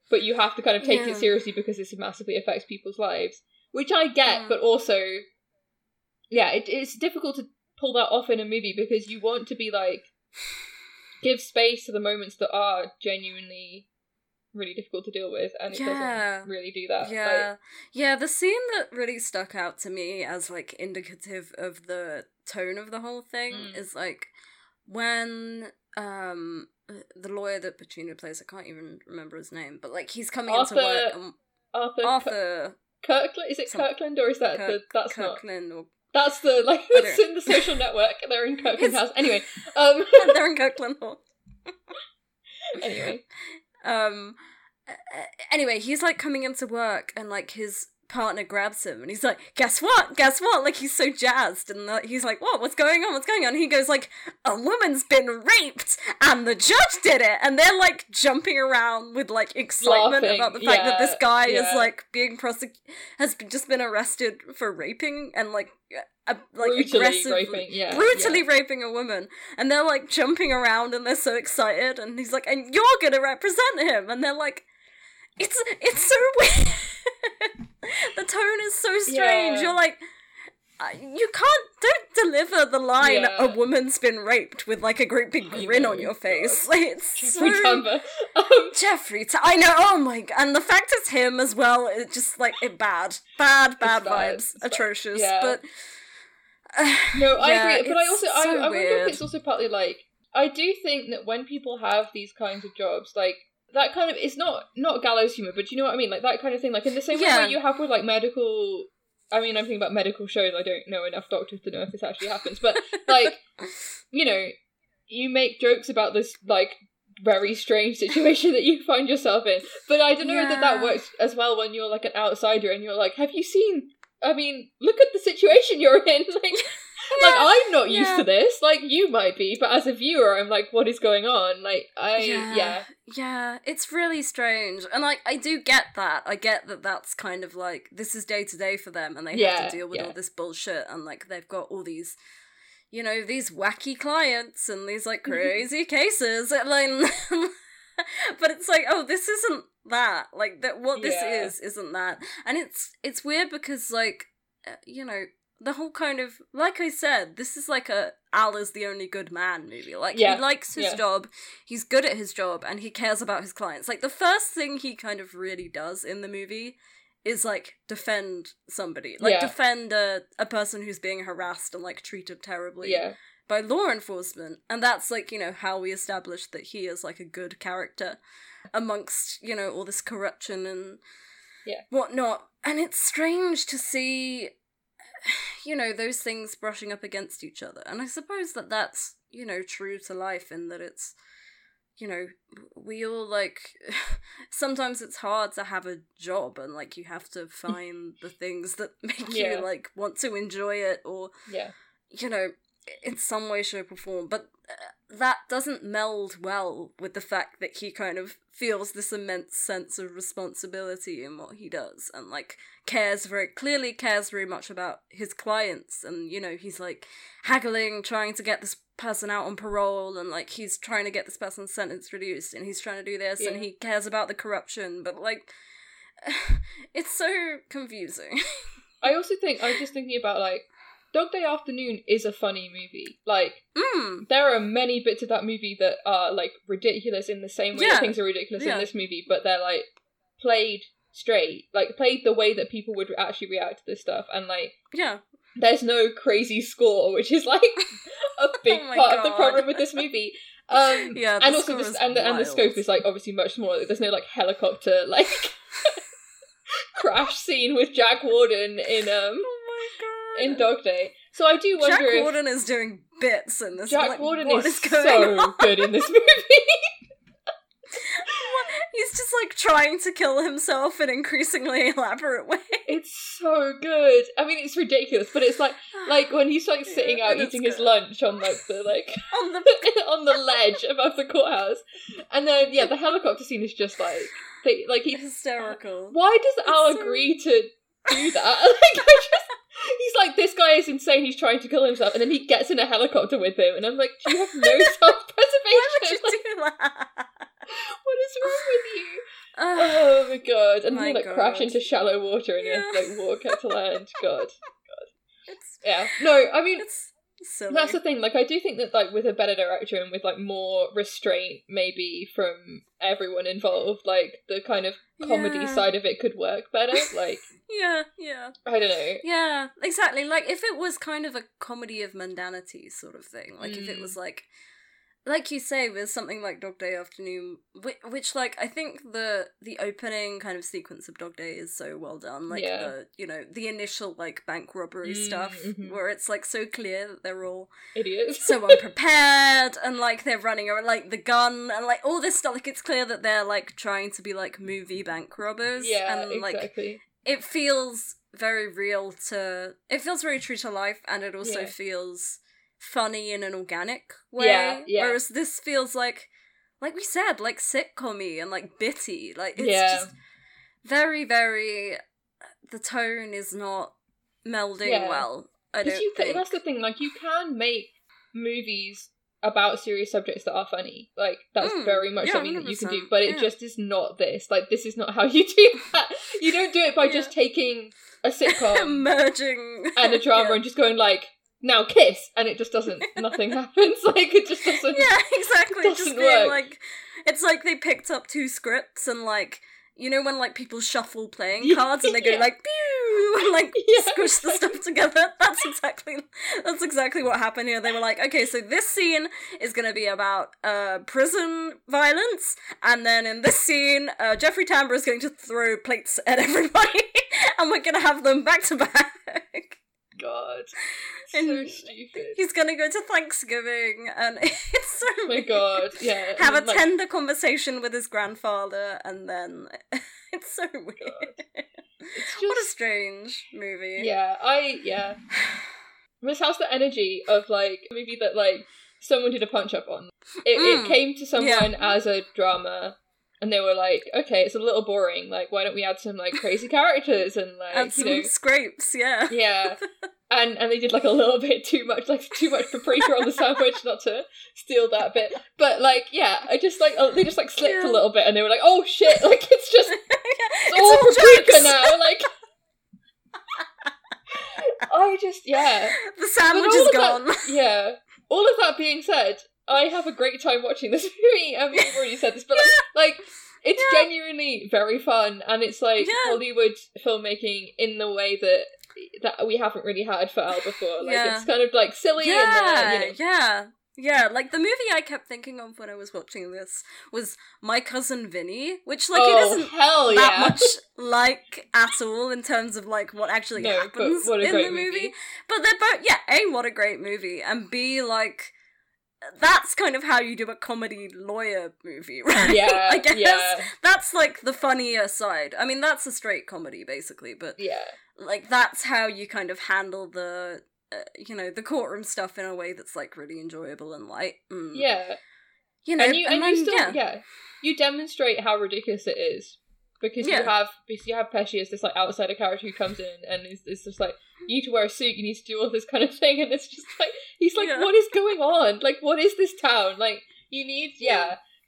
But you have to kind of take it seriously because this massively affects people's lives. Which I get, but also, it's difficult to pull that off in a movie because you want to be, like, give space to the moments that are genuinely... really difficult to deal with, and it doesn't really do that. The scene that really stuck out to me as, like, indicative of the tone of the whole thing is, like, when the lawyer that Pacino plays, I can't even remember his name, but, like, he's coming into work and Arthur Kirkland, is it Kirkland, or is that that's Kirkland, not... or that's the, like, it's in The Social Network. They're in Kirkland's house anyway. They're in Kirkland Hall. Anyway, he's, like, coming into work and, like, his partner grabs him and he's like, guess what, like, he's so jazzed and he's like, what's going on, and he goes, like, a woman's been raped and the judge did it, and they're, like, jumping around with, like, excitement, laughing about the fact that this guy is, like, being has just been arrested for raping and, like, brutally raping a woman, and they're, like, jumping around and they're so excited, and he's like, and you're gonna represent him, and they're like, it's so weird. The tone is so strange. You're like, you can't deliver the line a woman's been raped with, like, a great big grin on your face. Like, it's Jeffrey Tambor. I know, oh my god. And the fact it's him as well, it's just like bad vibes, atrocious. Yeah. But no, I agree. But I also I wonder if it's also partly, like, I do think that when people have these kinds of jobs, like, that kind of, it's not gallows humor, but you know what I mean? Like, that kind of thing, like, in the same way that you have with, like, medical, I mean, I'm thinking about medical shows, I don't know enough doctors to know if this actually happens, but, like, you know, you make jokes about this, like, very strange situation that you find yourself in, but I don't know that works as well when you're, like, an outsider and you're like, have you seen, I mean, look at the situation you're in, like, Like, I'm not used to this. Like, you might be, but as a viewer, I'm like, what is going on? Like, Yeah, it's really strange. And, like, I do get that. I get that that's kind of, like, this is day-to-day for them, and they have to deal with all this bullshit, and, like, they've got all these, you know, these wacky clients and these, like, crazy cases. And, like, but it's like, oh, this isn't that. Like, that what this is isn't that. And it's weird because, like, you know, the whole kind of, like I said, this is like a Al is the only good man movie. Like, he likes his job, he's good at his job, and he cares about his clients. Like, the first thing he kind of really does in the movie is, like, defend somebody. Like, defend a person who's being harassed and, like, treated terribly by law enforcement. And that's, like, you know, how we establish that he is, like, a good character amongst, you know, all this corruption and whatnot. And it's strange to see, you know, those things brushing up against each other. And I suppose that that's, you know, true to life in that it's, you know, we all, like, sometimes it's hard to have a job and, like, you have to find the things that make you, like, want to enjoy it or, you know, in some way, shape or form. But that doesn't meld well with the fact that he kind of feels this immense sense of responsibility in what he does and, like, cares very much about his clients. And, you know, he's, like, haggling, trying to get this person out on parole, and, like, he's trying to get this person's sentence reduced, and he's trying to do this and he cares about the corruption. But, like, it's so confusing. I was just thinking about, like, Dog Day Afternoon is a funny movie. Like, there are many bits of that movie that are, like, ridiculous in the same way that things are ridiculous in this movie, but they're, like, played straight. Like, played the way that people would actually react to this stuff. And, like, there's no crazy score, which is, like, a big part of the problem with this movie. And also, the scope is, like, obviously much smaller. There's no, like, helicopter, like, crash scene with Jack Warden in Dog Day. So I do wonder if... Jack Warden is doing bits in this. Jack Warden is so good in this movie. He's just, like, trying to kill himself in increasingly elaborate ways. It's so good. I mean, it's ridiculous, but it's like when he's, like, sitting out eating his lunch on, like, the, like... on the ledge above the courthouse. And then, the helicopter scene is just, like... hysterical. Why does Al agree to do that? Like, I just... He's like, this guy is insane, he's trying to kill himself, and then he gets in a helicopter with him, and I'm like, do you have no self-preservation? Why would you do that? What is wrong with you? Oh my god. And then, like, crash into shallow water and you have to, like, walk out to land. God. It's... Yeah. No, I mean... It's silly. That's the thing, like, I do think that, like, with a better director and with, like, more restraint, maybe, from everyone involved, like, the kind of comedy side of it could work better, like... I don't know. Yeah, exactly, like, if it was kind of a comedy of mundanity sort of thing, like, if it was, like you say, with something like Dog Day Afternoon, which, like, I think the opening kind of sequence of Dog Day is so well done. Like, the, you know, the initial, like, bank robbery stuff, where it's, like, so clear that they're all idiots, so unprepared, and, like, they're running around, like, the gun, and, like, all this stuff. Like, it's clear that they're, like, trying to be, like, movie bank robbers. Yeah, and, like, exactly. It feels very real to... It feels very true to life, and it also feels... funny in an organic way, whereas this feels like we said, like, sitcom-y and, like, bitty, like, it's just very, very, the tone is not melding well, I don't think. That's the thing, like, you can make movies about serious subjects that are funny, like, that's very much something that you can do, but it just is not this, like, this is not how you do that. You don't do it by just taking a sitcom merging and a drama and just going, like, now kiss, and it just doesn't, nothing happens, like, it just doesn't doesn't just being, work. Like, it's like they picked up two scripts and, like, you know when, like, people shuffle playing cards and they go like, pew, and, like, squish the stuff together? That's exactly what happened here. They were like, okay, so this scene is gonna be about prison violence, and then in this scene, Jeffrey Tambor is going to throw plates at everybody, and we're gonna have them back to back. God, and so stupid. He's gonna go to Thanksgiving, and it's so weird. God, yeah. Have a tender conversation with his grandfather, and then it's so weird. It's just... What a strange movie. Yeah, This has the energy of, like, a movie that, like, someone did a punch-up on. It came to someone as a drama, and they were like, okay, it's a little boring, like, why don't we add some, like, crazy characters and, like, add some scrapes, yeah. Yeah. And they did, like, a little bit too much, like, too much paprika on the sandwich, not to steal that bit. But, like, yeah, I just, like, they just, like, slipped a little bit, and they were like, oh, shit, like, it's just, it's all paprika now, like... I just, yeah. The sandwich is gone. That, yeah. All of that being said, I have a great time watching this movie. I mean, I've already said this, but like it's genuinely very fun, and it's like Hollywood filmmaking in the way that we haven't really had for Al before. Like it's kind of like silly. Yeah, and, you know. Yeah. Like the movie I kept thinking of when I was watching this was My Cousin Vinny, which like it isn't that much like at all in terms of like what actually happens in the movie. But they're both A, what a great movie, and B, like. That's kind of how you do a comedy lawyer movie, right? Yeah, I guess that's like the funnier side. I mean, that's a straight comedy basically, but like that's how you kind of handle the, you know, the courtroom stuff in a way that's like really enjoyable and light. And, you know, and you still you demonstrate how ridiculous it is because you have Pesci as this like outsider character who comes in and is just like. You need to wear a suit, you need to do all this kind of thing, and it's just like, he's like, what is going on? Like, what is this town? Like, you need,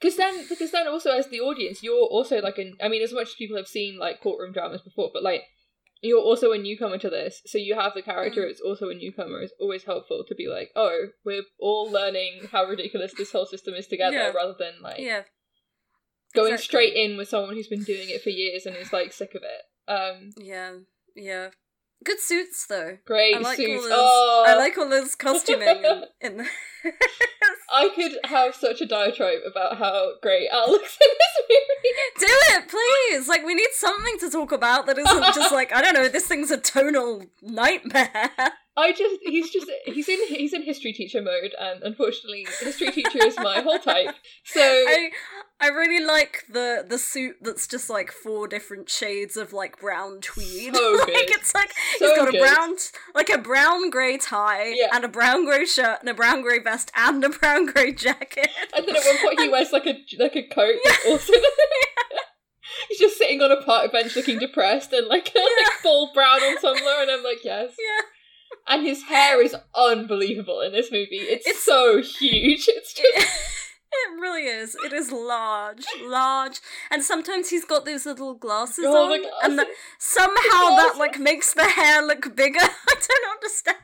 Because then also as the audience, you're also like, I mean, as much as people have seen, like, courtroom dramas before, but like, you're also a newcomer to this, so you have the character it's also a newcomer, it's always helpful to be like, oh, we're all learning how ridiculous this whole system is together, rather than like, going straight in with someone who's been doing it for years and is like, sick of it. Good suits, though. Great suits. I like all those costuming. I could have such a diatribe about how great Al looks in this movie. Do it, please! Like, we need something to talk about that isn't just like, I don't know, this thing's a tonal nightmare. He's in history teacher mode, and unfortunately, history teacher is my whole type. So I really like the suit that's just like four different shades of like brown tweed. So like good. It's like so he's got good. a brown grey tie and a brown grey shirt and a brown grey vest and a brown grey jacket. And then at one point he wears like a coat. That's also he's just sitting on a park bench looking depressed and like full brown ensemble, and I'm like And his hair is unbelievable in this movie. It's so huge. It's just... It really is. It is large. And sometimes he's got those little glasses on. And that, like, makes the hair look bigger. I don't understand.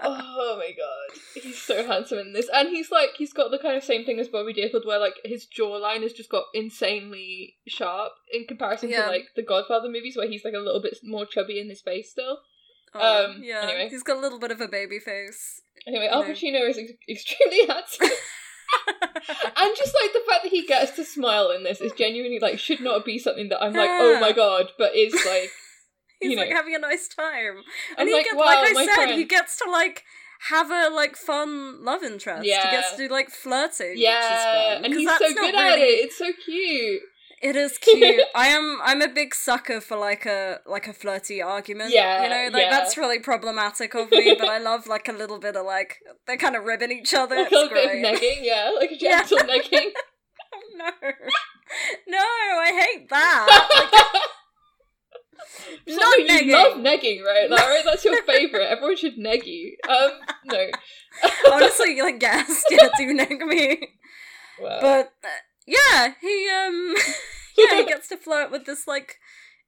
Oh my god. He's so handsome in this. And he's, like, he's got the kind of same thing as Bobby Deerfield where, like, his jawline has just got insanely sharp in comparison to, like, the Godfather movies where he's, like, a little bit more chubby in his face still. Anyway. He's got a little bit of a baby face. Anyway, Al Pacino is extremely handsome. And just, like, the fact that he gets to smile in this is genuinely, like, should not be something that I'm like, oh my god, but is, like, he's, you know. Like, having a nice time. And he like, gets, wow, like I said, friend. He gets to, like, have a, like, fun love interest. Yeah. He gets to do, like, flirting, which is fun. And he's so good at it. It's so cute. It is cute. I'm a big sucker for like a flirty argument. Yeah, you know, like that's really problematic of me, but I love like a little bit of like they kind of ribbing each other. Like a little bit of negging, like a gentle negging. Oh, no, I hate that. Like, so not negging. You love negging, right, Lara? That's your favorite. Everyone should neg you. No. Honestly, like do neg me. Wow. But. Yeah, he gets to flirt with this, like,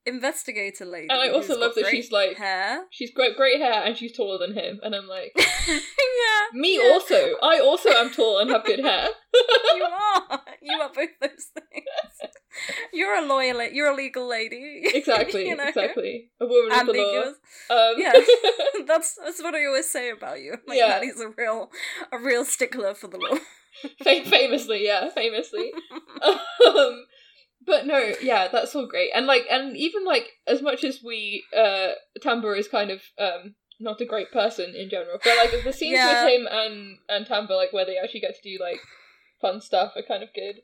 investigator lady. And I also love that she's, like, hair. She's got great hair and she's taller than him. And I'm like, Me also. I also am tall and have good hair. You are. You are both those things. You're a lawyer. You're a legal lady. Exactly, you know? Exactly. A woman of the law. Yeah, that's what I always say about you. Like, Maddie's a real stickler for the law. Famously. But no, that's all great. And like, and even like, as much as we, Tambor is kind of, not a great person in general, but like the scenes with him and Tambor, like where they actually get to do like fun stuff are kind of good.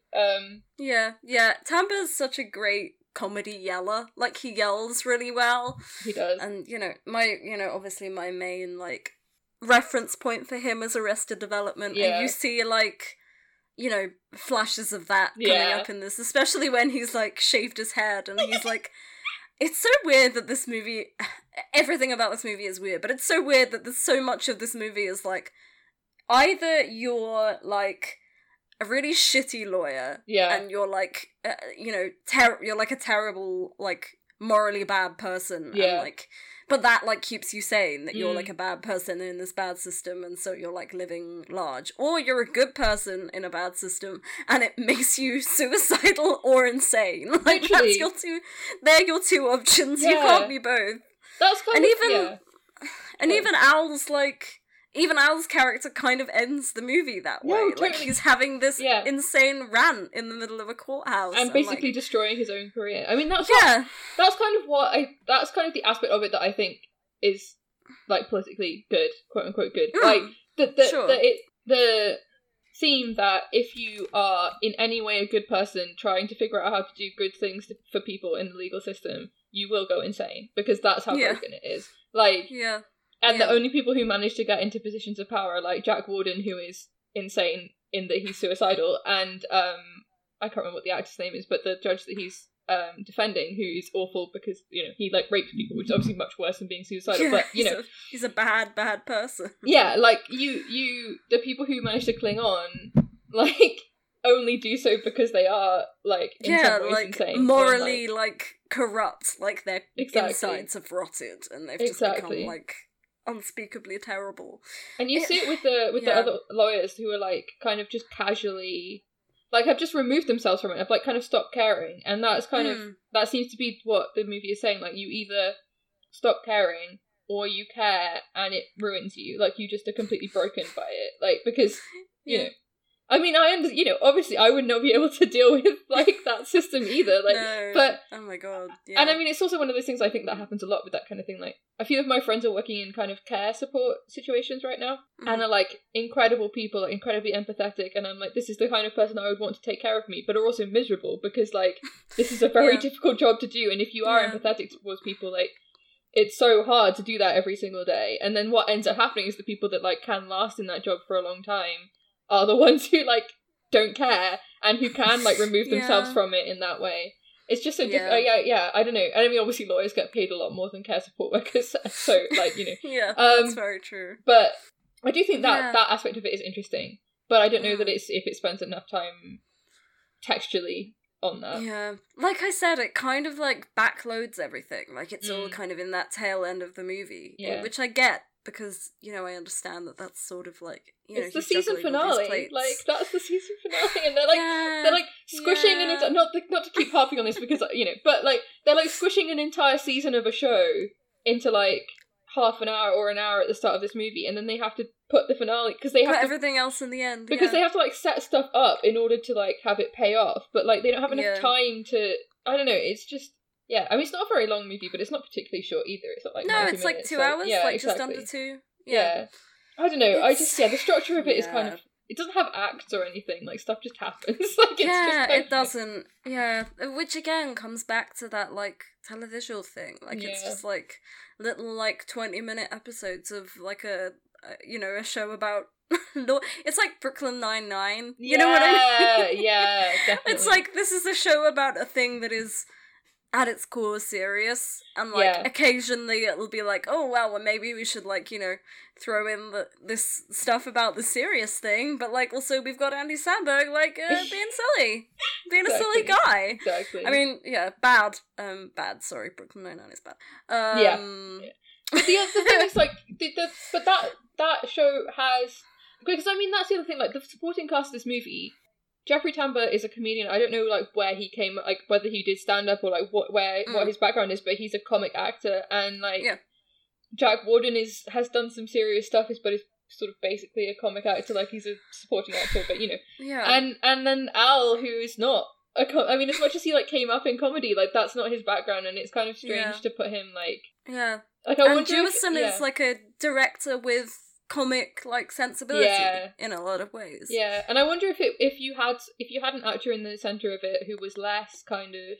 Tambor's such a great comedy yeller. Like he yells really well. He does. And, you know, obviously my main like reference point for him as Arrested Development, and you see, like, you know, flashes of that coming up in this, especially when he's, like, shaved his head, and he's like, it's so weird that this movie, everything about this movie is weird, but it's so weird that there's so much of this movie is, like, either you're, like, a really shitty lawyer, and you're, like, you know, you're, like, a terrible, like, morally bad person, and, like, but that, like, keeps you sane, that you're, like, a bad person in this bad system, and so you're, like, living large. Or you're a good person in a bad system, and it makes you suicidal or insane. Like, literally. That's your two... They're your two options. Yeah. You can't be both. That's kind even Al's, like... Even Al's character kind of ends the movie that way. Totally. Like, he's having this insane rant in the middle of a courthouse. And basically, like, destroying his own career. I mean, that's kind of the aspect of it that I think is, like, politically good, quote unquote good. Like, the theme that if you are in any way a good person trying to figure out how to do good things for people in the legal system, you will go insane, because that's how broken it is. Like, the only people who manage to get into positions of power are, like, Jack Warden, who is insane in that he's suicidal, and I can't remember what the actor's name is, but the judge that he's defending, who is awful because, you know, he, like, raped people, which is obviously much worse than being suicidal, but, you know... He's a bad person. Yeah, like, the people who manage to cling on, like, only do so because they are, like, in some ways, like, insane. Morally, and, like, corrupt, like, their insides have rotted, and they've just become, like... unspeakably terrible. And you see it with the other lawyers who are, like, kind of just casually, like, have just removed themselves from it, have, like, kind of stopped caring, and that's kind of, that seems to be what the movie is saying, like, you either stop caring or you care and it ruins you, like, you just are completely broken by it, like, because you know, I mean, I understand, you know, obviously I would not be able to deal with, like, that system either, like, no. But... Oh my god, yeah. And I mean, it's also one of those things I think that happens a lot with that kind of thing, like, a few of my friends are working in kind of care support situations right now, and are, like, incredible people, like, incredibly empathetic, and I'm like, this is the kind of person I would want to take care of me, but are also miserable, because, like, this is a very difficult job to do, and if you are empathetic towards people, like, it's so hard to do that every single day, and then what ends up happening is the people that, like, can last in that job for a long time are the ones who, like, don't care and who can, like, remove themselves from it in that way. It's just so different. I don't know. And I mean, obviously lawyers get paid a lot more than care support workers, so, like, you know. That's very true. But I do think that that aspect of it is interesting, but I don't know that it's if it spends enough time textually on that. Yeah. Like I said, it kind of, like, backloads everything. Like, it's all kind of in that tail end of the movie, which I get. Because, you know, I understand that that's sort of, like, you know, it's the season finale. Like, that's the season finale, and they're like they're like squishing an not to keep harping on this, because, you know, but, like, they're like squishing an entire season of a show into, like, half an hour or an hour at the start of this movie, and then they have to put the finale because they have everything else in the end because they have to, like, set stuff up in order to, like, have it pay off, but, like, they don't have enough time to. I don't know. It's just. Yeah, I mean, it's not a very long movie, but it's not particularly short either. It's not like 90 minutes. No, it's like 2 hours, just under two. Yeah. I don't know. I just, the structure of it is kind of, it doesn't have acts or anything. Like, stuff just happens. Like, it's just it doesn't. Yeah, which again comes back to that, like, televisual thing. Like, it's just, like, little, like, 20-minute episodes of, like, a show about it's like Brooklyn Nine-Nine. You know what I mean? Yeah, definitely. It's like, this is a show about a thing that is... at its core serious, and, like, occasionally it'll be like, oh, well, maybe we should, like, you know, throw in this stuff about the serious thing, but, like, also we've got Andy Samberg, like, being exactly. a silly guy. Exactly. I mean, sorry, Brooklyn Nine-Nine is bad. But the other thing is, like, but that show has, because, I mean, that's the other thing, like, the supporting cast of this movie, Jeffrey Tambor is a comedian. I don't know, like, where he came, like, whether he did stand-up or, like, what his background is, but he's a comic actor, and, like, Jack Warden has done some serious stuff, but is sort of basically a comic actor, like, he's a supporting actor, but, you know. Yeah. And then Al, who is not I mean, as much as he, like, came up in comedy, like, that's not his background, and it's kind of strange to put him, like... Yeah. Like, I wonder Jewison is, like, a director with... comic, like, sensibility in a lot of ways. Yeah, and I wonder if you had an actor in the center of it who was less kind of,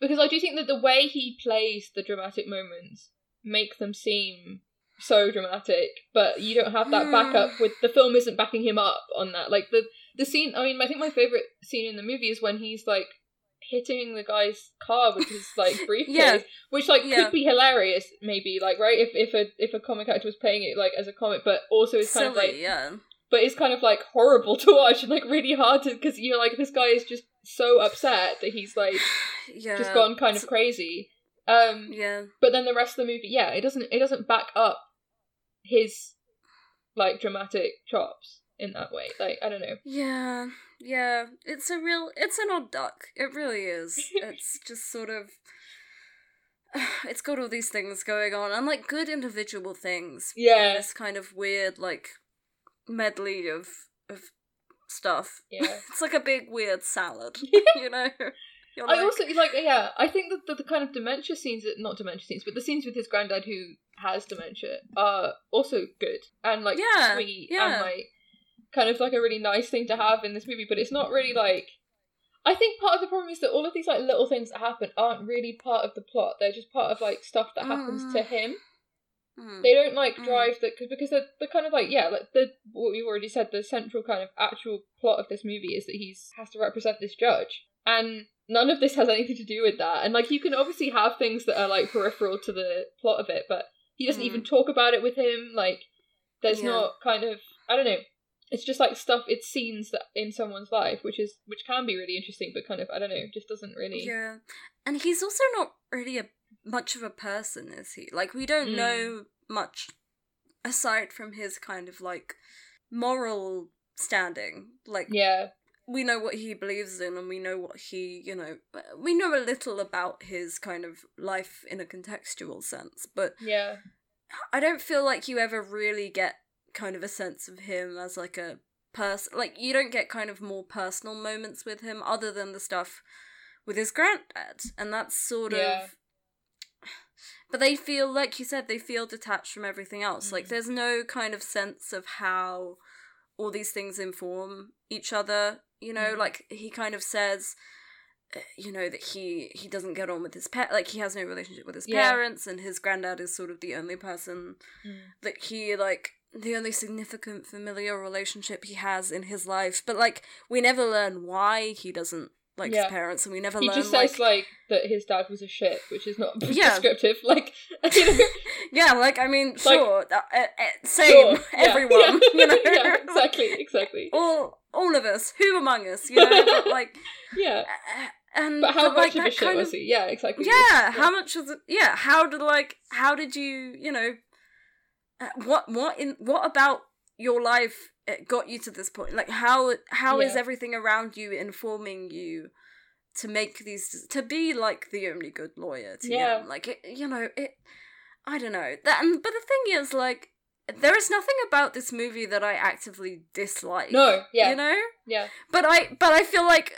because I do think that the way he plays the dramatic moments make them seem so dramatic, but you don't have that backup with the film isn't backing him up on that. Like the scene, I mean, I think my favorite scene in the movie is when he's like hitting the guy's car with his like briefcase, which like could be hilarious, maybe, like, right, if a comic actor was playing it like as a comic, but also it's kind silly, of like, but it's kind of like horrible to watch and like really hard to, because you're like, this guy is just so upset that he's like just gone kind of crazy. But then the rest of the movie, it doesn't back up his like dramatic chops in that way. Like, I don't know. Yeah. It's an odd duck. It really is. It's just sort of, it's got all these things going on, and like good individual things. Yeah. This kind of weird like medley of stuff. Yeah. It's like a big weird salad, you know? Like... I also, like, I think that the kind of dementia scenes, not dementia scenes, but the scenes with his granddad who has dementia are also good and, like, sweet and, like, kind of, like, a really nice thing to have in this movie, but it's not really, like... I think part of the problem is that all of these, like, little things that happen aren't really part of the plot. They're just part of, like, stuff that happens to him. They don't, like, drive the... Because they're kind of, like, what we've already said, the central kind of actual plot of this movie is that he has to represent this judge. And... none of this has anything to do with that. And, like, you can obviously have things that are, like, peripheral to the plot of it, but he doesn't even talk about it with him. Like, there's not kind of... I don't know. It's just, like, stuff... It's scenes that in someone's life, which can be really interesting, but kind of, I don't know, just doesn't really... Yeah. And he's also not really much of a person, is he? Like, we don't know much aside from his kind of, like, moral standing. Like... yeah. We know what he believes in, and we know what he, you know, we know a little about his kind of life in a contextual sense, but yeah, I don't feel like you ever really get kind of a sense of him as like a person. Like, you don't get kind of more personal moments with him other than the stuff with his granddad, and that's sort of, but they feel, like you said, they feel detached from everything else. Like, there's no kind of sense of how all these things inform each other. You know, like, he kind of says, you know, that he doesn't get on with his pet, like, he has no relationship with his parents, and his granddad is sort of the only person that he, like, the only significant familial relationship he has in his life. But, like, we never learn why he doesn't like his parents, and we never learn, just says, like that his dad was a shit, which is not descriptive, like, you know. Like, I mean, like, sure, same, sure. Everyone, you know? Exactly. All of us, who among us, you know, but like, and but how but, much like, of a shit was he? Yeah, exactly. Yeah, how much was it? Yeah, how did you, you know, what about your life got you to this point? Like, how is everything around you informing you to make these, to be like the only good lawyer to him? Like, it, you know, it. I don't know that, and, but the thing is, like, there is nothing about this movie that I actively dislike. No, yeah. You know? Yeah. But I feel like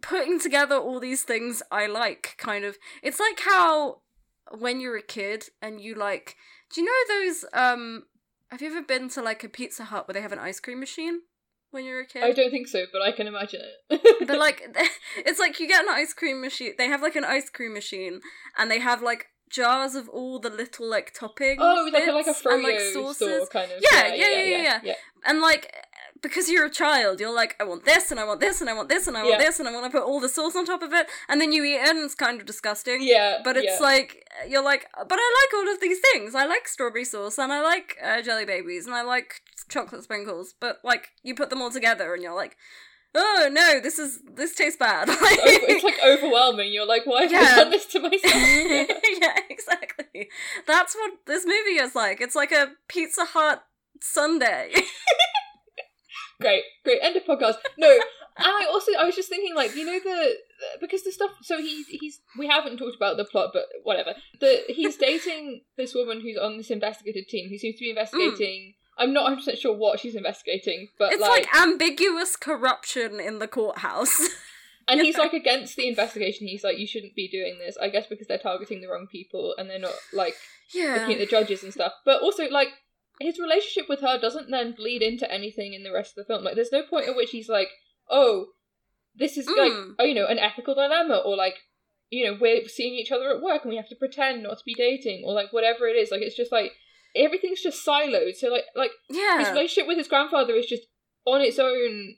putting together all these things I like, kind of... It's like how when you're a kid and you like... Do you know those... have you ever been to, like, a Pizza Hut where they have an ice cream machine when you're a kid? I don't think so, but I can imagine it. But, like, it's like you get an ice cream machine... They have, like, an ice cream machine, and they have, like, jars of all the little, like, topping bits, like a froyo and, like, sauces. Store kind of. Yeah. And, like, because you're a child, you're like, I want this, and I want this, and I want this, and I want this, and I want to put all the sauce on top of it, and then you eat it, and it's kind of disgusting. Yeah, but it's like, you're like, but I like all of these things. I like strawberry sauce, and I like jelly babies, and I like chocolate sprinkles, but, like, you put them all together, and you're like... oh no, this tastes bad. Like, it's like overwhelming. You're like, why have I done this to myself? Yeah, exactly. That's what this movie is like. It's like a Pizza Hut sundae. Great. End of podcast. No, and I was just thinking, like, you know, because the stuff. So we haven't talked about the plot, but whatever. He's dating this woman who's on this investigative team who seems to be investigating. I'm not 100% sure what she's investigating, but it's like ambiguous corruption in the courthouse. And he's like against the investigation. He's like, you shouldn't be doing this, I guess, because they're targeting the wrong people and they're not like looking at the judges and stuff. But also, like, his relationship with her doesn't then bleed into anything in the rest of the film. Like, there's no point at which he's like, oh, this is like, oh, you know, an ethical dilemma, or like, you know, we're seeing each other at work and we have to pretend not to be dating, or like whatever it is. Like, it's just like, everything's just siloed. So like yeah. his relationship with his grandfather is just on its own,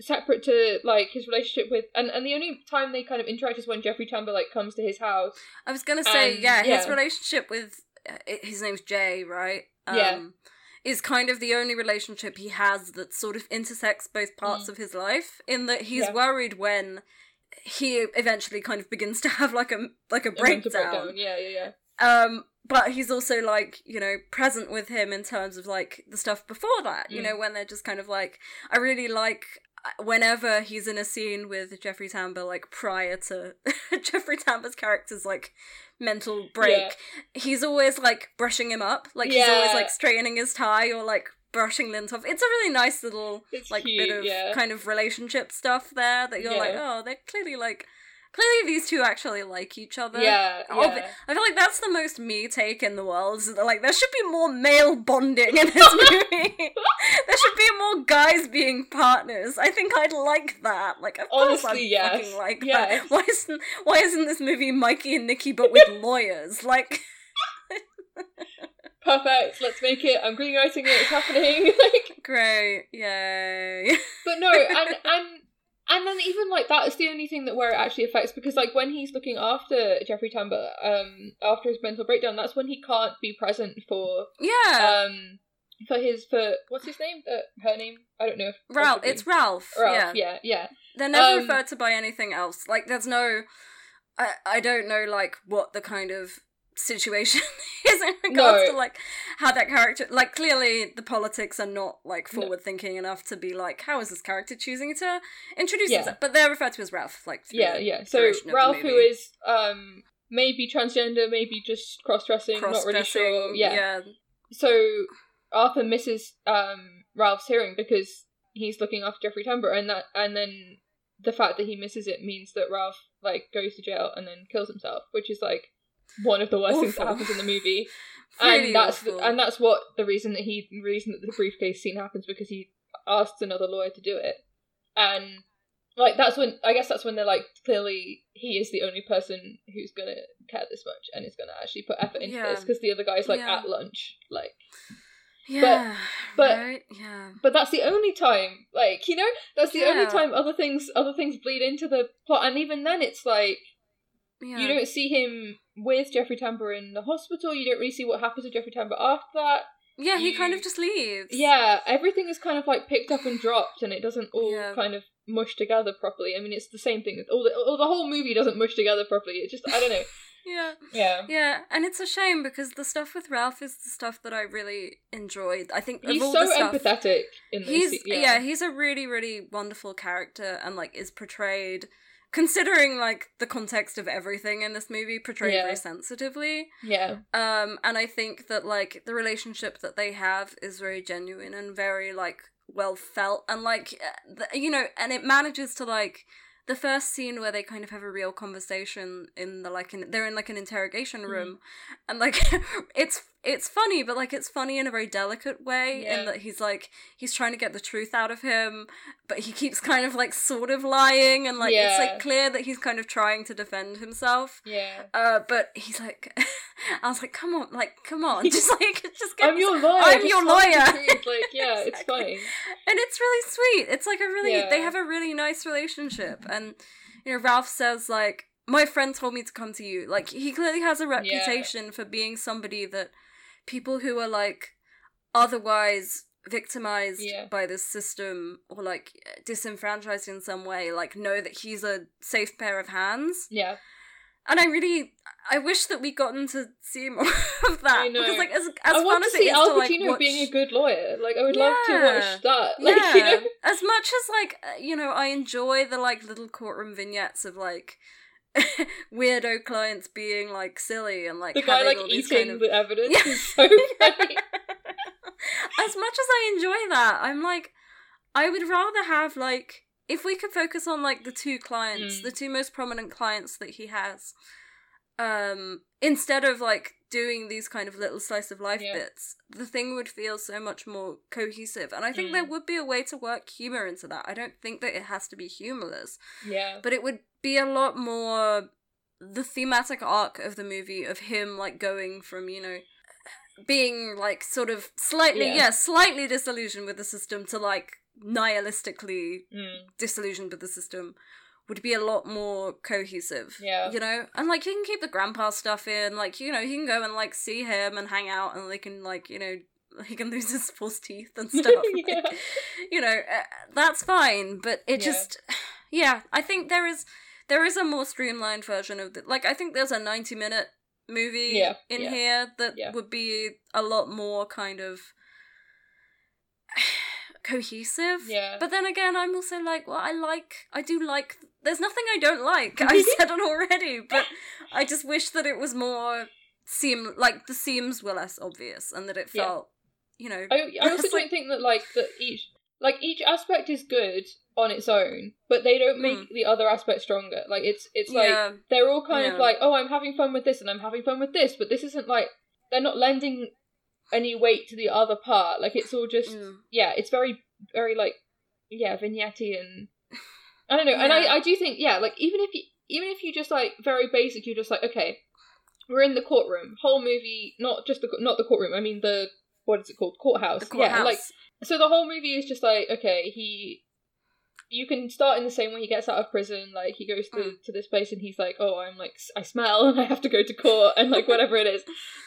separate to like his relationship with and the only time they kind of interact is when Jeffrey Tambor like comes to his house. I was gonna say his relationship with his name's Jay, right? Is kind of the only relationship he has that sort of intersects both parts of his life, in that he's worried when he eventually kind of begins to have like a breakdown. But he's also, like, you know, present with him in terms of, like, the stuff before that, you know, when they're just kind of, like, I really like whenever he's in a scene with Jeffrey Tambor, like, prior to Jeffrey Tambor's character's, like, mental break, he's always, like, brushing him up. Like, he's always, like, straightening his tie or, like, brushing lint off. It's a really nice little, cute, bit of kind of relationship stuff there that you're like, oh, they're clearly, like... Clearly these two actually like each other. I feel like that's the most me take in the world, is that, like, there should be more male bonding in this movie. There should be more guys being partners. I think I'd like that. Like, of course I'd fucking like that. Why isn't this movie Mikey and Nikki but with lawyers? Like... Perfect, let's make it. I'm greenlighting it, it's happening. Like... Great, yay. But no, and then even, like, that is the only thing that where it actually affects, because, like, when he's looking after Jeffrey Tambor, after his mental breakdown, that's when he can't be present for... Yeah. For what's his name? Her name? I don't know. Ralph. It's Ralph. Ralph, yeah. They're never referred to by anything else. Like, there's no... I don't know, like, what the kind of situation is in regards to, like, how that character... Like, clearly the politics are not, like, forward-thinking enough to be like, how is this character choosing to introduce himself? But they're referred to as Ralph, like, so Ralph, who is maybe transgender, maybe just cross-dressing, not really sure. Yeah. So Arthur misses Ralph's hearing because he's looking after Jeffrey Tambor, and then the fact that he misses it means that Ralph, like, goes to jail and then kills himself, which is, like, one of the worst things that happens in the movie, and that's awful. And that's what the reason that the briefcase scene happens, because he asks another lawyer to do it, and like that's when they're like, clearly he is the only person who's gonna care this much and is gonna actually put effort into this, because the other guy's like at lunch, like but that's the only time, like, you know, that's the only time other things bleed into the plot, and even then it's like. Yeah. You don't see him with Jeffrey Tambor in the hospital. You don't really see what happens to Jeffrey Tambor after that. Yeah, he kind of just leaves. Yeah, everything is kind of like picked up and dropped, and it doesn't all kind of mush together properly. I mean, it's the same thing. The whole movie doesn't mush together properly. It's just, I don't know. Yeah, and it's a shame, because the stuff with Ralph is the stuff that I really enjoyed. I think he's so empathetic in this. Yeah, he's a really, really wonderful character, and like is portrayed... Considering, like, the context of everything in this movie, portrayed very sensitively. Yeah. And I think that, like, the relationship that they have is very genuine and very, like, well felt. And, like, you know, and it manages to, like, the first scene where they kind of have a real conversation they're in, like, an interrogation room. And, like, it's funny, but, like, it's funny in a very delicate way, in that he's, like, he's trying to get the truth out of him, but he keeps kind of, like, sort of lying, and, like, it's, like, clear that he's kind of trying to defend himself. Yeah. But he's, like, I was, like, come on, just, like, just get... I'm your lawyer! Like, yeah, it's funny. And it's really sweet. It's, like, they have a really nice relationship, and, you know, Ralph says, like, my friend told me to come to you. Like, he clearly has a reputation for being somebody that people who are, like, otherwise victimized by this system, or, like, disenfranchised in some way, like, know that he's a safe pair of hands. Yeah. And I wish that we'd gotten to see more of that. I know. Because, like, as fun as it is Al Pacino to, like, watch... being a good lawyer. Like, I would love to watch that. Like, you know? As much as, like, you know, I enjoy the, like, little courtroom vignettes of, like, weirdo clients being, like, silly and, like, the guy, like, eating kind of... the evidence is so funny. As much as I enjoy that, I'm like, I would rather have, like, if we could focus on, like, the two clients, the two most prominent clients that he has, instead of, like, doing these kind of little slice of life bits, the thing would feel so much more cohesive. And I think there would be a way to work humor into that. I don't think that it has to be humorless. Yeah. But it would be a lot more the thematic arc of the movie, of him, like, going from, you know, being like sort of slightly, slightly disillusioned with the system to like nihilistically disillusioned with the system would be a lot more cohesive. Yeah. You know? And like, you can keep the grandpa stuff in, like, you know, you can go and like see him and hang out and they can like, you know, he can lose his false teeth and stuff. Yeah. Like, you know, that's fine, but it just, I think there is a more streamlined version of the, like, I think there's a 90-minute movie here that would be a lot more kind of cohesive. Yeah. But then again, I'm also like, well, I do like, there's nothing I don't like. I said it already, but I just wish that it was more the seams were less obvious and that it felt, you know. I also don't think that like that each aspect is good on its own, but they don't make the other aspect stronger. Like it's like they're all kind of like, oh, I'm having fun with this and I'm having fun with this, but this isn't like they're not lending any weight to the other part. Like it's all just it's very very like vignette-y and I don't know. And I do think like even if you just like very basic, you're just like, okay, we're in the courtroom, whole movie, not the courtroom, I mean the, what is it called? Courthouse. The courthouse. Yeah, like, so the whole movie is just like, okay, you can start in the same way he gets out of prison, like he goes to this place and he's like, oh, I'm like, I smell and I have to go to court and like whatever it is.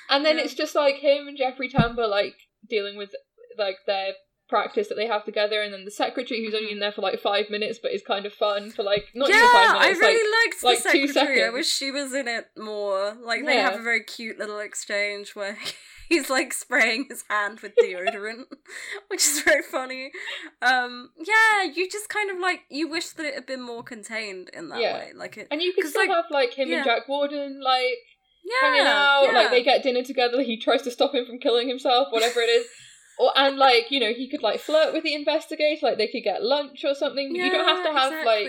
And then it's just like him and Jeffrey Tambor like dealing with like their practice that they have together, and then the secretary who's only in there for like 5 minutes but is kind of fun for like not even 5 minutes. I really liked the secretary. I wish she was in it more. Like they have a very cute little exchange where he's like spraying his hand with deodorant, which is very funny. You just kind of like, you wish that it had been more contained in that way. Like it, and you could still like, have like him and Jack Warden like hanging out, like they get dinner together, he tries to stop him from killing himself, whatever it is. Or, and, like, you know, he could, like, flirt with the investigator, like, they could get lunch or something. Yeah, you don't have to have, like,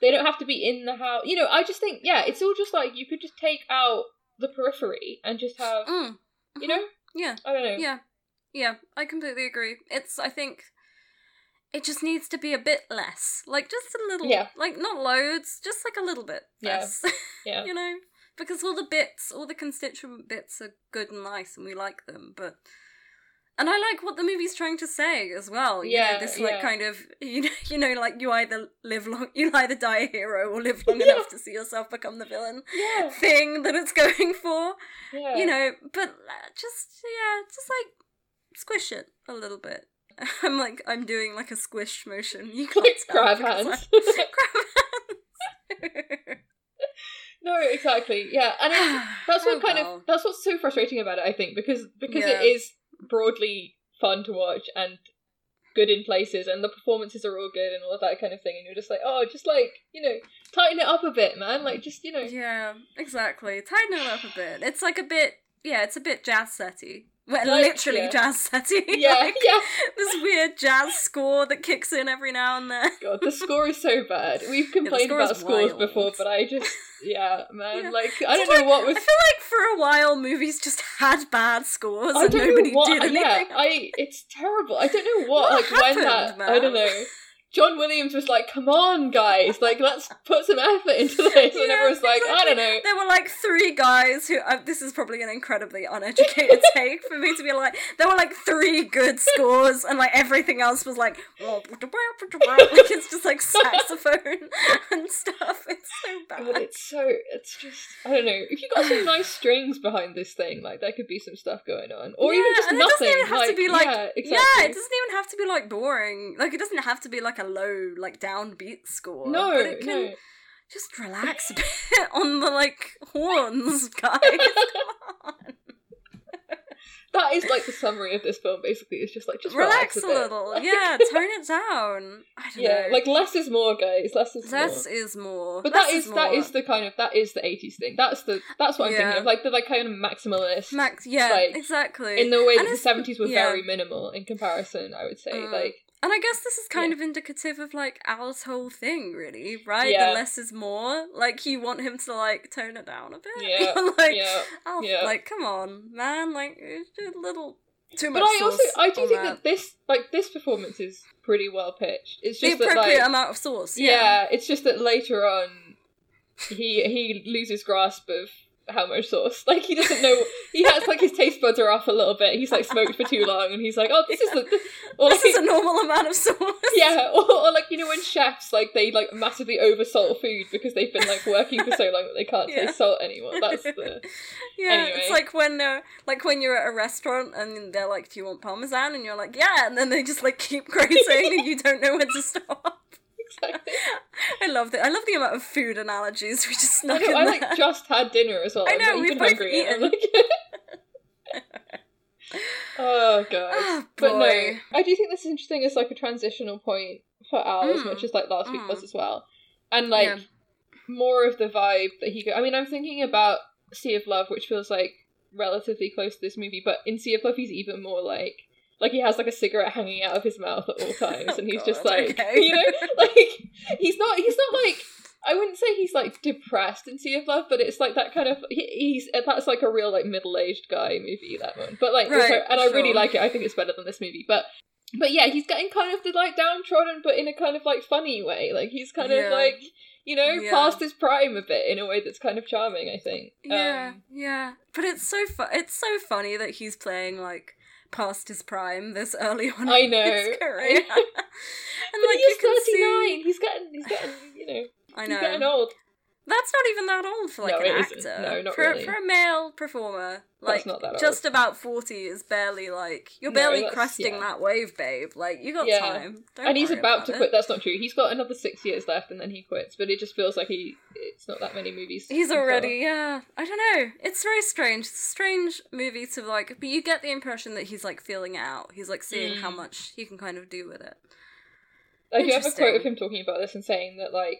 they don't have to be in the house. You know, I just think, it's all just, like, you could just take out the periphery and just have, you know? Yeah. I don't know. Yeah. Yeah, I completely agree. I think, it just needs to be a bit less. Like, just a little, like, not loads, just, like, a little bit less. Yeah. You know? Because all the constituent bits are good and nice and we like them, but... And I like what the movie's trying to say as well. You know, this like kind of, you know, like you either die a hero or live long enough to see yourself become the villain thing that it's going for. Yeah. You know, but just like squish it a little bit. I'm doing like a squish motion. You can't like grab hands. Grab hands. No, exactly. Yeah, and that's what that's what's so frustrating about it. I think because it is broadly fun to watch and good in places, and the performances are all good and all of that kind of thing, and you're just like, oh, just like, you know, tighten it up a bit, man, like just, you know. Yeah, exactly, tighten it up a bit. It's like a bit, it's a bit jazz setty. Well, like, literally jazz setting. Yeah, like, yeah. This weird jazz score that kicks in every now and then. God, the score is so bad. We've complained about scores before, but I just, man, like, I don't know what was... I feel like for a while movies just had bad scores and nobody did anything. It's terrible. I don't know what happened, when that, man? I don't know. John Williams was like, come on, guys, like, let's put some effort into this. And everyone's like, exactly. I don't know. There were like three guys who, this is probably an incredibly uneducated take for me to be like, there were like three good scores and like everything else was like, it's just like saxophone and stuff. It's so bad. God, it's just, I don't know. If you got some nice strings behind this thing, like there could be some stuff going on. Or even just nothing. It doesn't even have to be like, it doesn't even have to be like boring. Like it doesn't have to be like a low, like downbeat score. No, but it can just relax a bit on the like horns, guys. Come on. That is like the summary of this film. Basically, it's just like just relax a little. Bit. Like, tone it down. I don't know. Like less is more, guys. Less is more. But that is the kind of that is the 80s thing. That's what I'm thinking of. Like the like kind of maximalist. Exactly. In the way that the 70s were very minimal in comparison, I would say. Like. And I guess this is kind of indicative of, like, Al's whole thing, really, right? Yeah. The less is more. Like, you want him to, like, tone it down a bit. Yeah. Al, like, come on, man. Like, a little too much sauce. But I do think that this, like, this performance is pretty well pitched. It's just the appropriate amount of sauce. Yeah, it's just that later on, he loses grasp of how much sauce. Like, he doesn't know. He has, like, his taste buds are off a little bit. He's, like, smoked for too long, and he's like, oh, this is a normal amount of sauce. Yeah, or like, you know, when chefs, like, they, like, massively over-salt food because they've been, like, working for so long that they can't taste salt anymore. That's the... Yeah, anyway. It's like when you're at a restaurant and they're like, do you want Parmesan? And you're like, yeah, and then they just, like, keep grazing and you don't know when to stop. Exactly. I love the amount of food analogies we just snuck in there. I just had dinner as well. I know, we've both eaten. Oh, God. Oh, but no, I do think this is interesting as, like, a transitional point for Al, as much as, like, last week was as well. And, like, more of the vibe that he... I mean, I'm thinking about Sea of Love, which feels, like, relatively close to this movie, but in Sea of Love he's even more, like... Like, he has, like, a cigarette hanging out of his mouth at all times, and he's just, like, okay. You know, like, he's not, like, I wouldn't say he's, like, depressed in Sea of Love, but it's, like, that kind of, that's, like, a real, like, middle-aged guy movie, that one. But, like, right, also, and sure. I really like it, I think it's better than this movie, but yeah, he's getting kind of the, like, downtrodden, but in a kind of, like, funny way. Like, he's kind of, like... You know, past his prime a bit in a way that's kind of charming, I think. Yeah. But it's so funny that he's playing, like, past his prime this early on in his career. I know. And but like, he's 39. See... He's getting. You know. I know. He's getting old. That's not even that old for like an actor. Isn't. No, not really. For a male performer, like not that just about 40 is barely like you're barely cresting that wave, babe. Like you got time. Don't and he's about to quit. That's not true. He's got another 6 years left, and then he quits. But it just feels like it's not that many movies. He's already I don't know. It's very strange. It's a strange movie to like, but you get the impression that he's like feeling it out. He's like seeing how much he can kind of do with it. I do have a quote of him talking about this and saying that like.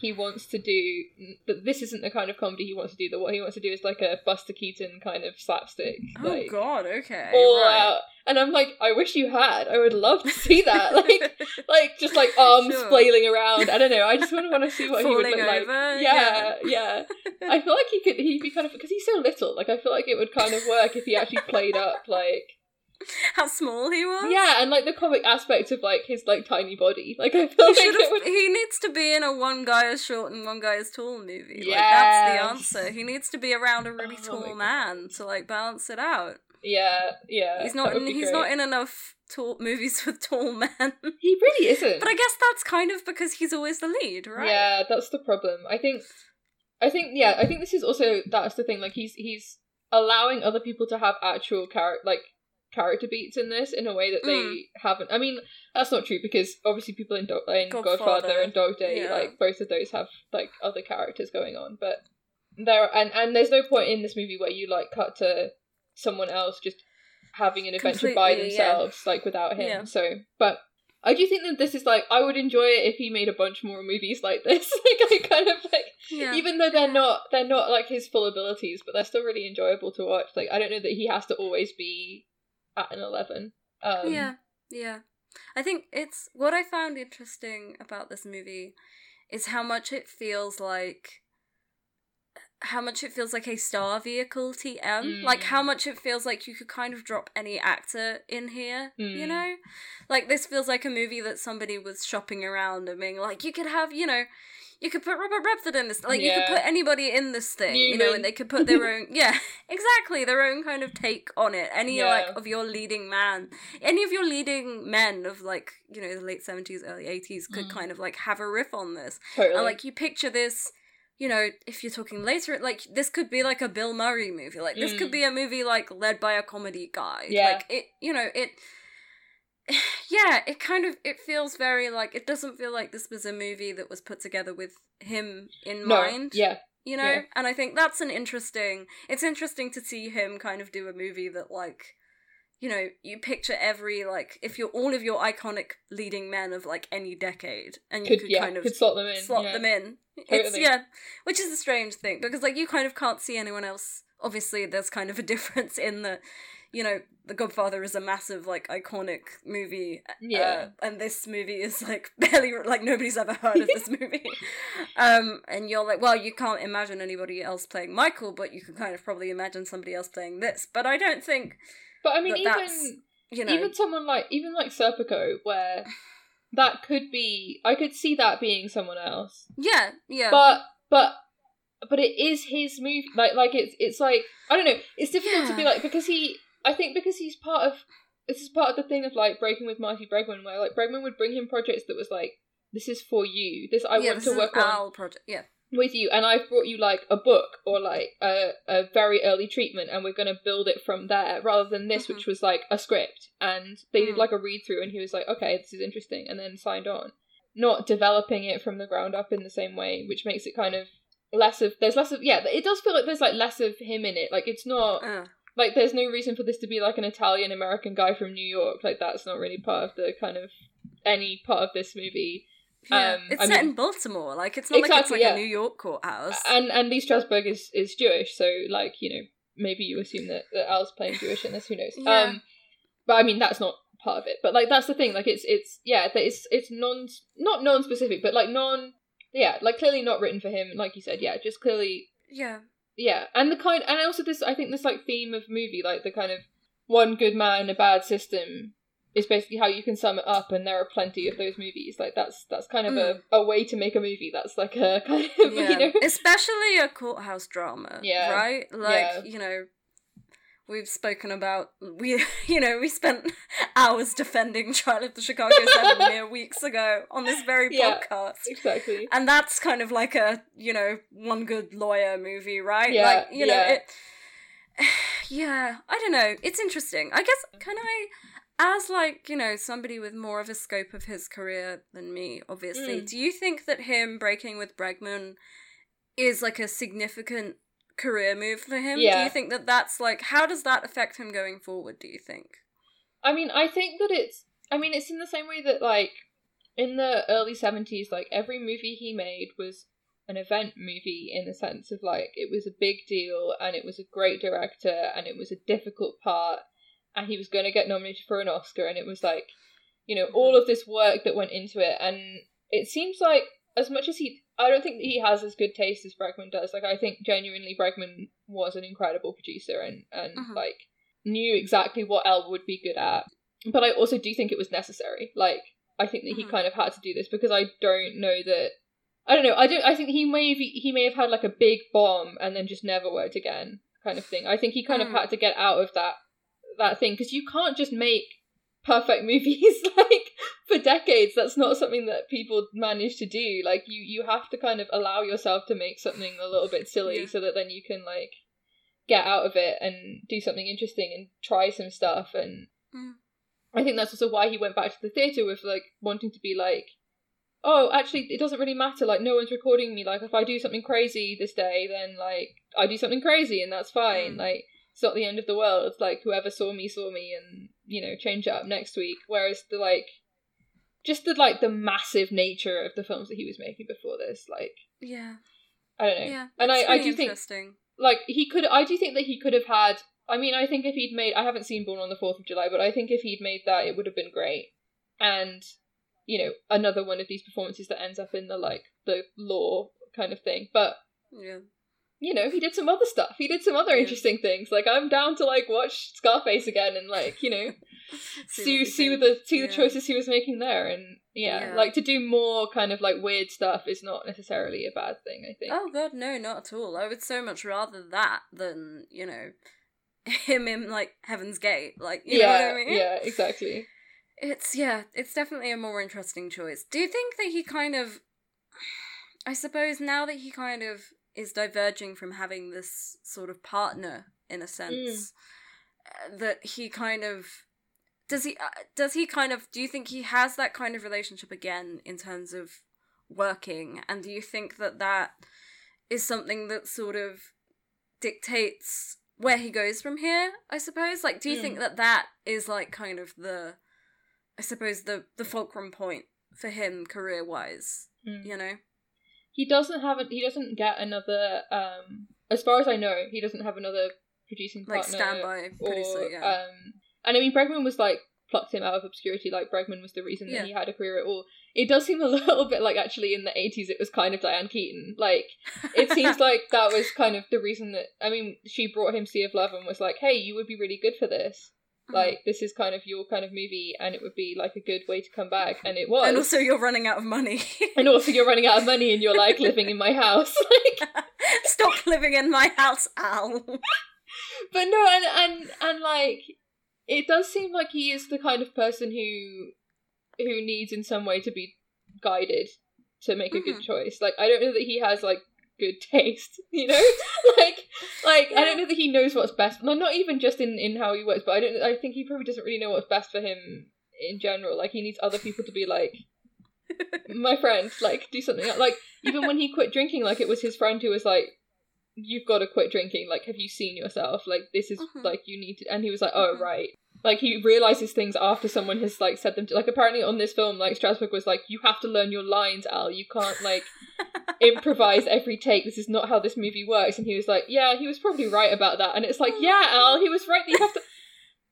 He wants to do... But this isn't the kind of comedy he wants to do. What he wants to do is like a Buster Keaton kind of slapstick. Oh, like, God, okay. All out. And I'm like, I wish you had. I would love to see that. like just like arms flailing around. I don't know. I just want to see what he would look like. Yeah. I feel like he'd be kind of... Because he's so little. Like, I feel like it would kind of work if he actually played up, like... How small he was? Yeah, and like the comic aspect of like his like tiny body. Like I feel he needs to be in a one guy is short and one guy is tall movie. Yeah, like, that's the answer. He needs to be around a really tall man to like balance it out. Yeah. He's not in enough tall movies with tall men. He really isn't. But I guess that's kind of because he's always the lead, right? Yeah, that's the problem. I think this is also that's the thing. Like he's allowing other people to have actual character beats in this in a way that they haven't. I mean, that's not true because obviously people in Godfather and Dog Day, like both of those have like other characters going on, but there and there's no point in this movie where you like cut to someone else just having an adventure by themselves like without him. Yeah. So, but I do think that this is like I would enjoy it if he made a bunch more movies like this. Like I kind of like even though they're not like his full abilities, but they're still really enjoyable to watch. Like I don't know that he has to always be at an 11. I think it's what I found interesting about this movie is how much it feels like a star vehicle TM. Like how much it feels like you could kind of drop any actor in here, you know? Like this feels like a movie that somebody was shopping around and being like, you could have, you know, you could put Robert Redford in this, like you could put anybody in this thing, you know, and they could put their own, their own kind of take on it. Any like of your leading man, any of your leading men of like, you know, the late 70s, early 80s could kind of like have a riff on this. Totally. And like you picture this, you know, if you're talking later, like, this could be, like, a Bill Murray movie. Like, this could be a movie, like, led by a comedy guy. Yeah. Like, it, you know, it... Yeah, it kind of, it feels very, like, it doesn't feel like this was a movie that was put together with him in mind. Yeah. You know? Yeah. And I think that's it's interesting to see him kind of do a movie that, like... You know, you picture every, like, if you're all of your iconic leading men of, like, any decade, and you could kind of slot them in. Totally. It's, which is a strange thing, because, like, you kind of can't see anyone else. Obviously, there's kind of a difference in the, you know, The Godfather is a massive, like, iconic movie, and this movie is, like, barely, like, nobody's ever heard of this movie. And you're like, well, you can't imagine anybody else playing Michael, but you can kind of probably imagine somebody else playing this, but I don't think... But I mean, even someone like, Serpico, where that could be, I could see that being someone else. Yeah, yeah. But but it is his movie. Like it's like, I don't know. It's difficult to be like, because I think he's part of, this is part of the thing of like breaking with Marty Bregman, where like Bregman would bring him projects that was like, this is for you. This I want to work on project. Yeah. With you, and I've brought you like a book or like a very early treatment, and we're going to build it from there, rather than this, which was like a script, and they did like a read through, and he was like, okay, this is interesting, and then signed on, not developing it from the ground up in the same way, which makes it kind of it does feel like there's like less of him in it. Like it's not like there's no reason for this to be like an Italian American guy from New York. Like that's not really part of the kind of any part of this movie. Yeah. It's set in Baltimore, like it's not like it's like a New York courthouse. And Lee Strasberg is Jewish, so like, you know, maybe you assume that Al's playing Jewish in this, who knows? Yeah. But I mean, that's not part of it. But like, that's the thing. Like, it's not non-specific, but like like clearly not written for him. Like you said, just clearly, and I think this like theme of movie, like the kind of one good man, a bad system. Is basically how you can sum it up, and there are plenty of those movies. Like that's kind of a way to make a movie. That's like a kind of you know, especially a courthouse drama, right? Like you know, we've spoken about we spent hours defending Trial of the Chicago 7 mere weeks ago on this very podcast, exactly. And that's kind of like a one good lawyer movie, right? Like I don't know. It's interesting. I guess as like, somebody with more of a scope of his career than me, obviously, do you think that him breaking with Bregman is like a significant career move for him? Yeah. Do you think that that's like, how does that affect him going forward, do you think? I mean, I think that it's in the same way that like in the early 70s, like every movie he made was an event movie in the sense of like, it was a big deal and it was a great director and it was a difficult part. And he was going to get nominated for an Oscar, and it was like, all of this work that went into it. And it seems like, as much as I don't think that he has as good taste as Bregman does. Like, I think genuinely Bregman was an incredible producer and like knew exactly what Elle would be good at. But I also do think it was necessary. Like, I think that he kind of had to do this because I think he may have had like a big bomb and then just never worked again kind of thing. I think he kind of had to get out of that thing, because you can't just make perfect movies like for decades. That's not something that people manage to do. Like you have to kind of allow yourself to make something a little bit silly so that then you can like get out of it and do something interesting and try some stuff. And I think that's also why he went back to the theater with like wanting to be like, oh, actually it doesn't really matter, like no one's recording me, like if I do something crazy this day, then like I do something crazy and that's fine. Like it's not the end of the world. It's like whoever saw me and, change it up next week. Whereas the like, just the like the massive nature of the films that he was making before this, like, I don't know. Yeah, and I do think like I do think that he could have had, I mean, I think if he'd made, I haven't seen Born on the 4th of July, but I think if he'd made that, it would have been great. And, another one of these performances that ends up in the like the law kind of thing. But he did some other stuff. He did some other interesting things. Like, I'm down to, like, watch Scarface again and, like, see the choices he was making there. And, like, to do more kind of, like, weird stuff is not necessarily a bad thing, I think. Oh, God, no, not at all. I would so much rather that than, him in, like, Heaven's Gate. Like, you know what I mean? Yeah, exactly. It's definitely a more interesting choice. Do you think that he kind of, I suppose now that he kind of is diverging from having this sort of partner, in a sense, that he kind of, do you think he has that kind of relationship again in terms of working? And do you think that that is something that sort of dictates where he goes from here, I suppose? Like, do you think that that is like kind of the, I suppose, the fulcrum point for him career-wise, He doesn't get another, as far as I know, he doesn't have another producing partner. Like, standby producer, and I mean, Bregman was, like, plucked him out of obscurity. Like, Bregman was the reason that he had a career at all. It does seem a little bit like, actually, in the 80s, it was kind of Diane Keaton. Like, it seems like that was kind of the reason that, I mean, she brought him Sea of Love and was like, hey, you would be really good for this. Like, this is kind of your kind of movie, and it would be, like, a good way to come back, and it was. And also you're running out of money. And you're like, living in my house. Like, stop living in my house, Al. But no, and like, it does seem like he is the kind of person who needs in some way to be guided to make a good choice. Like, I don't know that he has like good taste, you know? like yeah. I don't know that he knows what's best. Not even just in how he works, but I think he probably doesn't really know what's best for him in general. Like, he needs other people to be like, my friend, like, do something else. Like, even when he quit drinking, like, it was his friend who was like, you've got to quit drinking, like, have you seen yourself, like, this is like, you need to. And he was like, oh, right. Like, he realizes things after someone has like said them to, like, apparently on this film, like, Strasberg was like, you have to learn your lines, Al, you can't like improvise every take, this is not how this movie works. And he was like, yeah, he was probably right about that. And it's like, yeah, Al, he was right that you have to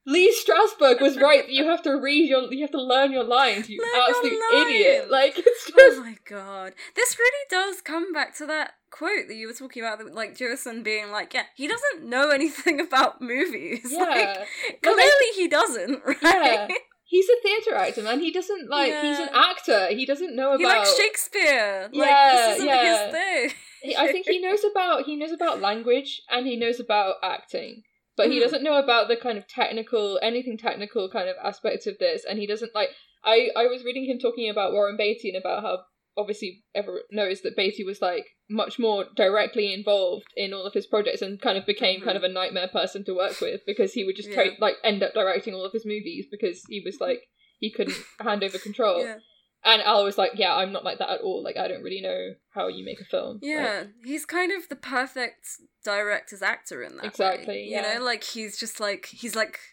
Lee Strasberg was right that you have to you have to learn your lines, you absolute idiot. Like, it's just... Oh my god. This really does come back to that quote that you were talking about, like, Jewison being like, yeah, he doesn't know anything about movies. Yeah. Like, clearly he doesn't, right? Yeah. He's a theatre actor, man. He doesn't, like, he's an actor. He doesn't know about... He likes Shakespeare. Yeah, like, this isn't his thing. I think he knows about language and he knows about acting. But he doesn't know about the kind of technical kind of aspects of this. And he doesn't, like, I was reading him talking about Warren Beatty and about how obviously everyone knows that Beatty was like much more directly involved in all of his projects and kind of became kind of a nightmare person to work with, because he would just end up directing all of his movies because he was like, he couldn't hand over control. Yeah. And Al was like, yeah, I'm not like that at all. Like, I don't really know how you make a film. Yeah, like, he's kind of the perfect director's actor in that way. Exactly, yeah. You know, like, he's just like, he's like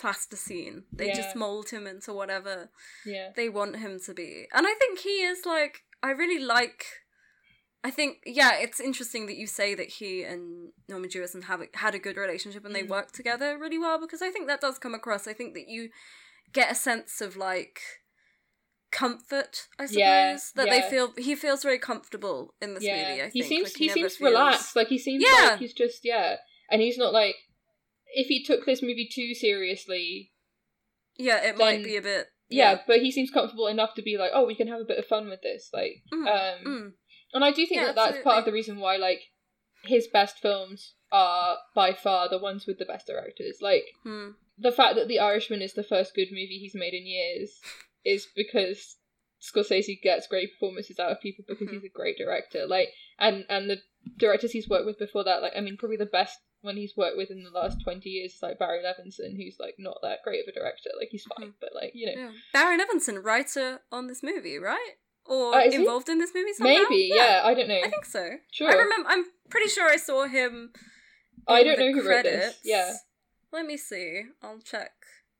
plasticine. They just mould him into whatever they want him to be. And I think he is like, I think it's interesting that you say that he and Norman Jewison had a good relationship and they worked together really well, because I think that does come across. I think that you get a sense of, like... comfort, I suppose, he feels very comfortable in this movie. I think he seems relaxed, like, he seems like he's just and he's not like, if he took this movie too seriously, it might be a bit but he seems comfortable enough to be like, oh, we can have a bit of fun with this, like and I do think that's absolutely part of the reason why, like, his best films are by far the ones with the best directors, like the fact that The Irishman is the first good movie he's made in years is because Scorsese gets great performances out of people because he's a great director. Like, and the directors he's worked with before that, like, I mean, probably the best one he's worked with in the last 20 years is, like, Barry Levinson, who's, like, not that great of a director. Like, he's fine, but, like, you know. Yeah. Barry Levinson, writer on this movie, right? Or involved in this movie somehow? Maybe, yeah, I don't know. I think so. Sure. I remember, I'm pretty sure I saw him in the credits. Who wrote this. Yeah. Let me see. I'll check.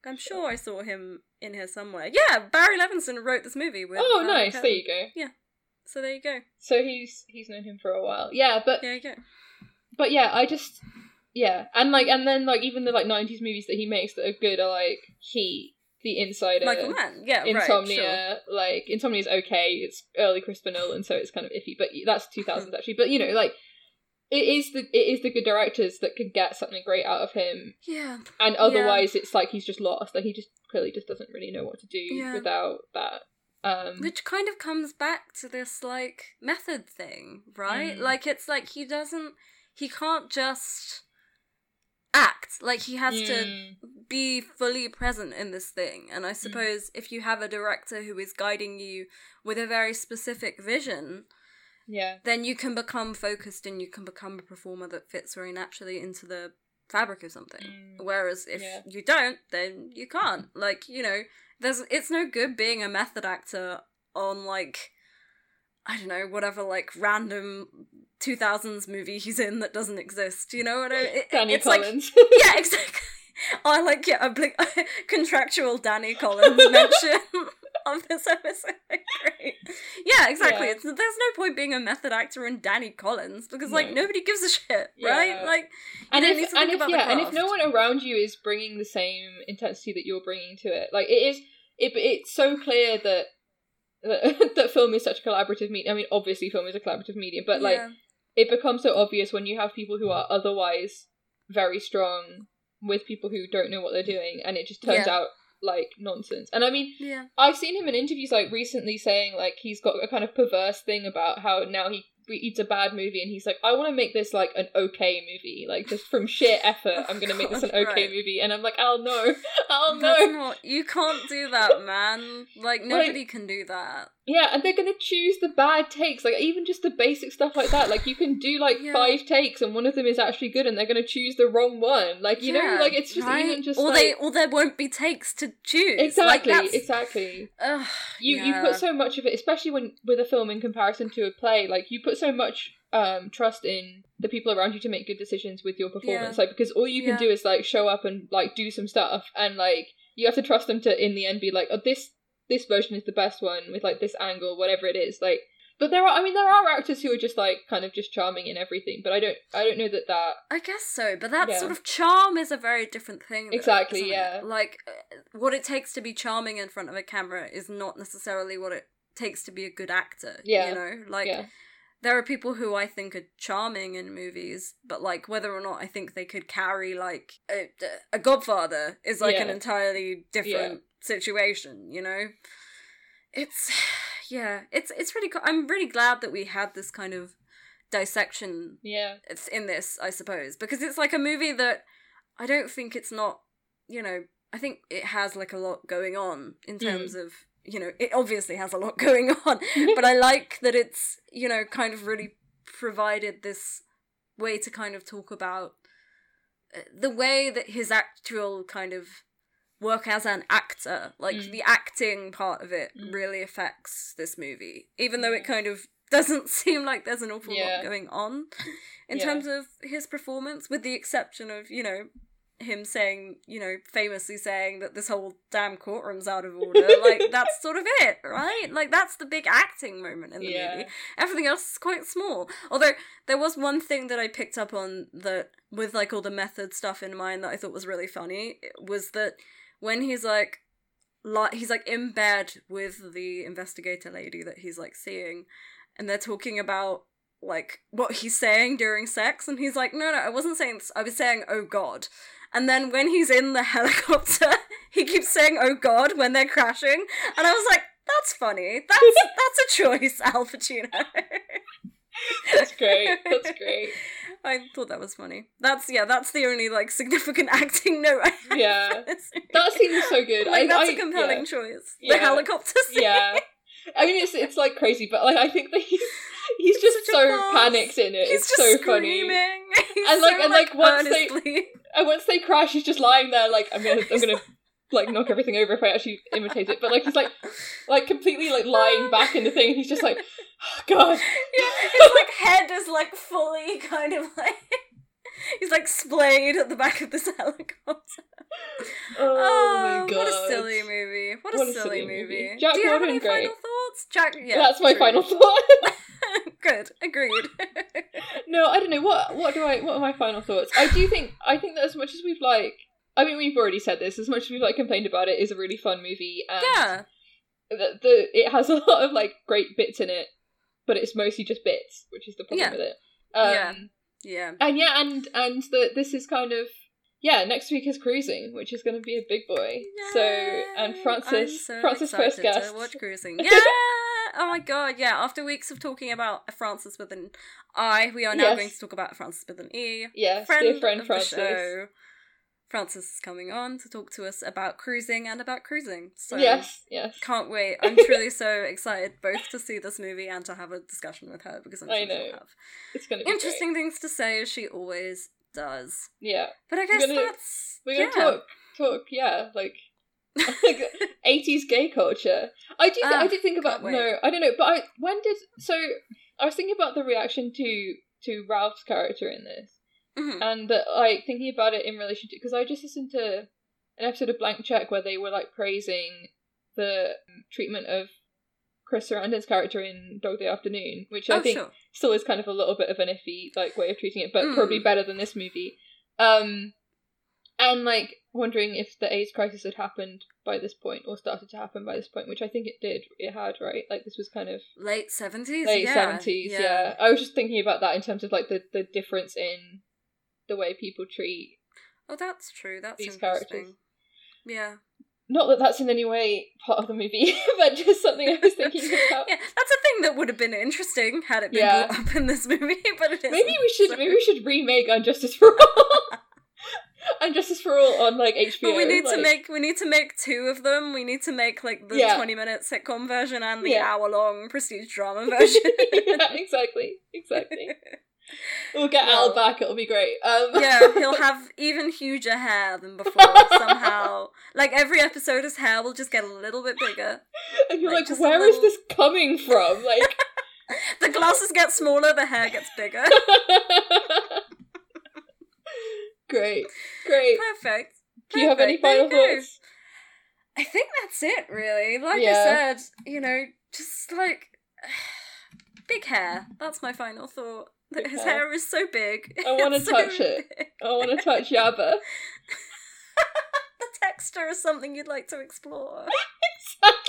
I'm sure I saw him in here somewhere. Yeah, Barry Levinson wrote this movie with... Oh, nice. Keller. There you go. Yeah. So there you go. So he's known him for a while. Yeah, but... There you go. But yeah, I just... Yeah. And like, and then like, even the like 90s movies that he makes that are good are like The Insider. Michael Mann. Yeah, Insomnia. Right, sure. Like, Insomnia is okay. It's early Christopher Nolan, so it's kind of iffy. But that's 2000s actually. But you know, like... It is the good directors that can get something great out of him. Yeah. And otherwise it's like he's just lost. Like, he just clearly just doesn't really know what to do without that. Which kind of comes back to this, like, method thing, right? Like, it's like he can't just act. Like, he has to be fully present in this thing. And I suppose if you have a director who is guiding you with a very specific vision... Yeah. Then you can become focused and you can become a performer that fits very naturally into the fabric of something. Whereas if you don't, then you can't. Like, you know, it's no good being a method actor on, like, I don't know, whatever, like, random 2000s movie he's in that doesn't exist. You know what I mean? Danny Collins. Like, yeah, exactly. I like contractual Danny Collins mention. Of this episode, great. Yeah, exactly. Yeah. There's no point being a method actor in Danny Collins because, like, nobody gives a shit, right? Like, and if no one around you is bringing the same intensity that you're bringing to it, like, it's so clear that film is such a collaborative medium. I mean, obviously, film is a collaborative medium, but like, it becomes so obvious when you have people who are otherwise very strong with people who don't know what they're doing, and it just turns out. Like, nonsense. And I mean, I've seen him in interviews, like, recently saying, like, he's got a kind of perverse thing about how now he it's a bad movie, and he's like, I want to make this like an okay movie, like just from sheer effort, I'm gonna make this an okay movie. And I'm like, Al, no, you can't do that, man. Like nobody can do that. Yeah, and they're gonna choose the bad takes, like even just the basic stuff like that. Like you can do like 5 takes, and one of them is actually good, and they're gonna choose the wrong one. Like you know, like it's just even just there won't be takes to choose. Exactly, like, exactly. You put so much of it, especially when with a film in comparison to a play. Like you put so much trust in the people around you to make good decisions with your performance, like because all you can do is like show up and like do some stuff, and like you have to trust them to in the end be like, oh, this version is the best one with like this angle, whatever it is. Like, but there are actors who are just like kind of just charming in everything, but I don't know that I guess so, but that sort of charm is a very different thing though, exactly, it? Like what it takes to be charming in front of a camera is not necessarily what it takes to be a good actor, you know, like there are people who I think are charming in movies, but like whether or not I think they could carry like a Godfather is like an entirely different situation, you know. It's really cool. I'm really glad that we had this kind of dissection in this, I suppose, because it's like a movie that I don't think it's not, you know, I think it has like a lot going on in terms of, you know, it obviously has a lot going on, but I like that it's, you know, kind of really provided this way to kind of talk about the way that his actual kind of work as an actor, like the acting part of it really affects this movie, even though it kind of doesn't seem like there's an awful lot going on in terms of his performance, with the exception of, you know, him saying, you know, famously saying that this whole damn courtroom's out of order. Like, that's sort of it, right? Like, that's the big acting moment in the movie. Everything else is quite small. Although, there was one thing that I picked up on that, with, like, all the method stuff in mind that I thought was really funny, was that when he's, like, he's, like, in bed with the investigator lady that he's, like, seeing, and they're talking about, like, what he's saying during sex, and he's like, no, I wasn't saying this, I was saying, oh, God. And then when he's in the helicopter, he keeps saying, oh, God, when they're crashing. And I was like, that's funny. That's a choice, Al Pacino. That's great. I thought that was funny. That's the only, like, significant acting note I have. Yeah. That scene was so good. Like, that's a compelling choice. Yeah. The helicopter scene. Yeah. I mean, it's like, crazy, but, like, I think that he's just so panicked in it. It's so funny. He's and like, so, and like once they crash, he's just lying there like, I'm gonna like knock everything over if I actually imitate it. But like he's like completely like lying back in the thing. He's just like, oh, God. Yeah, his like head is like fully kind of like he's like splayed at the back of this helicopter. Oh my God! What a silly movie! What a silly movie! Jack, do you have any final thoughts, Jack? Yeah, that's my final thought. Good, agreed. No, I don't know what are my final thoughts. I think that as much as we've like, I mean, we've already said this. As much as we've like complained about it, is a really fun movie. And it has a lot of like great bits in it, but it's mostly just bits, which is the problem with it. This is kind of next week is Cruising, which is going to be a big boy. Yay! So Francis first guest to watch Cruising. Yeah. Oh my God, yeah. After weeks of talking about a Francis with an I, we are now going to talk about a Francis with an E. Yes, dear friend Francis. The show. Francis is coming on to talk to us about Cruising and about Cruising. So yes. Can't wait. I'm truly so excited both to see this movie and to have a discussion with her, because I'm sure she'll have it's going to be interesting things to say, as she always does. Yeah. But I guess we're going to talk, like... like 80s gay culture. I was thinking about the reaction to Ralph's character in this, and that, like, thinking about it in relation to, because I just listened to an episode of Blank Check where they were like praising the treatment of Chris Sarandon's character in Dog Day Afternoon, which still is kind of a little bit of an iffy like way of treating it, but probably better than this movie. And, like, wondering if the AIDS crisis had happened by this point, or started to happen by this point, which I think it did. It had, right? Like, this was kind of... Late 70s? Late 70s, yeah. I was just thinking about that in terms of, like, the difference in the way people treat... Oh, that's true. That's interesting. Characters. Yeah. Not that that's in any way part of the movie, but just something I was thinking about. Yeah, that's a thing that would have been interesting had it been brought up in this movie, but it isn't. Maybe we should remake Unjustice for All. Unjustice for All on like HBO. But we need to make two of them. We need to make like the 20-minute sitcom version and the hour-long prestige drama version. Yeah, exactly. We'll get Al back, it'll be great. Yeah, he'll have even huger hair than before, somehow. Like, every episode his hair will just get a little bit bigger. And you're like where is this coming from? Like, the glasses get smaller, the hair gets bigger. Great. Perfect. Do you have any final thoughts? I think that's it, really. Like I said, just like... big hair. That's my final thought. That his hair is so big. I want to touch it. I want to touch Yabba. The texture is something you'd like to explore. Exactly.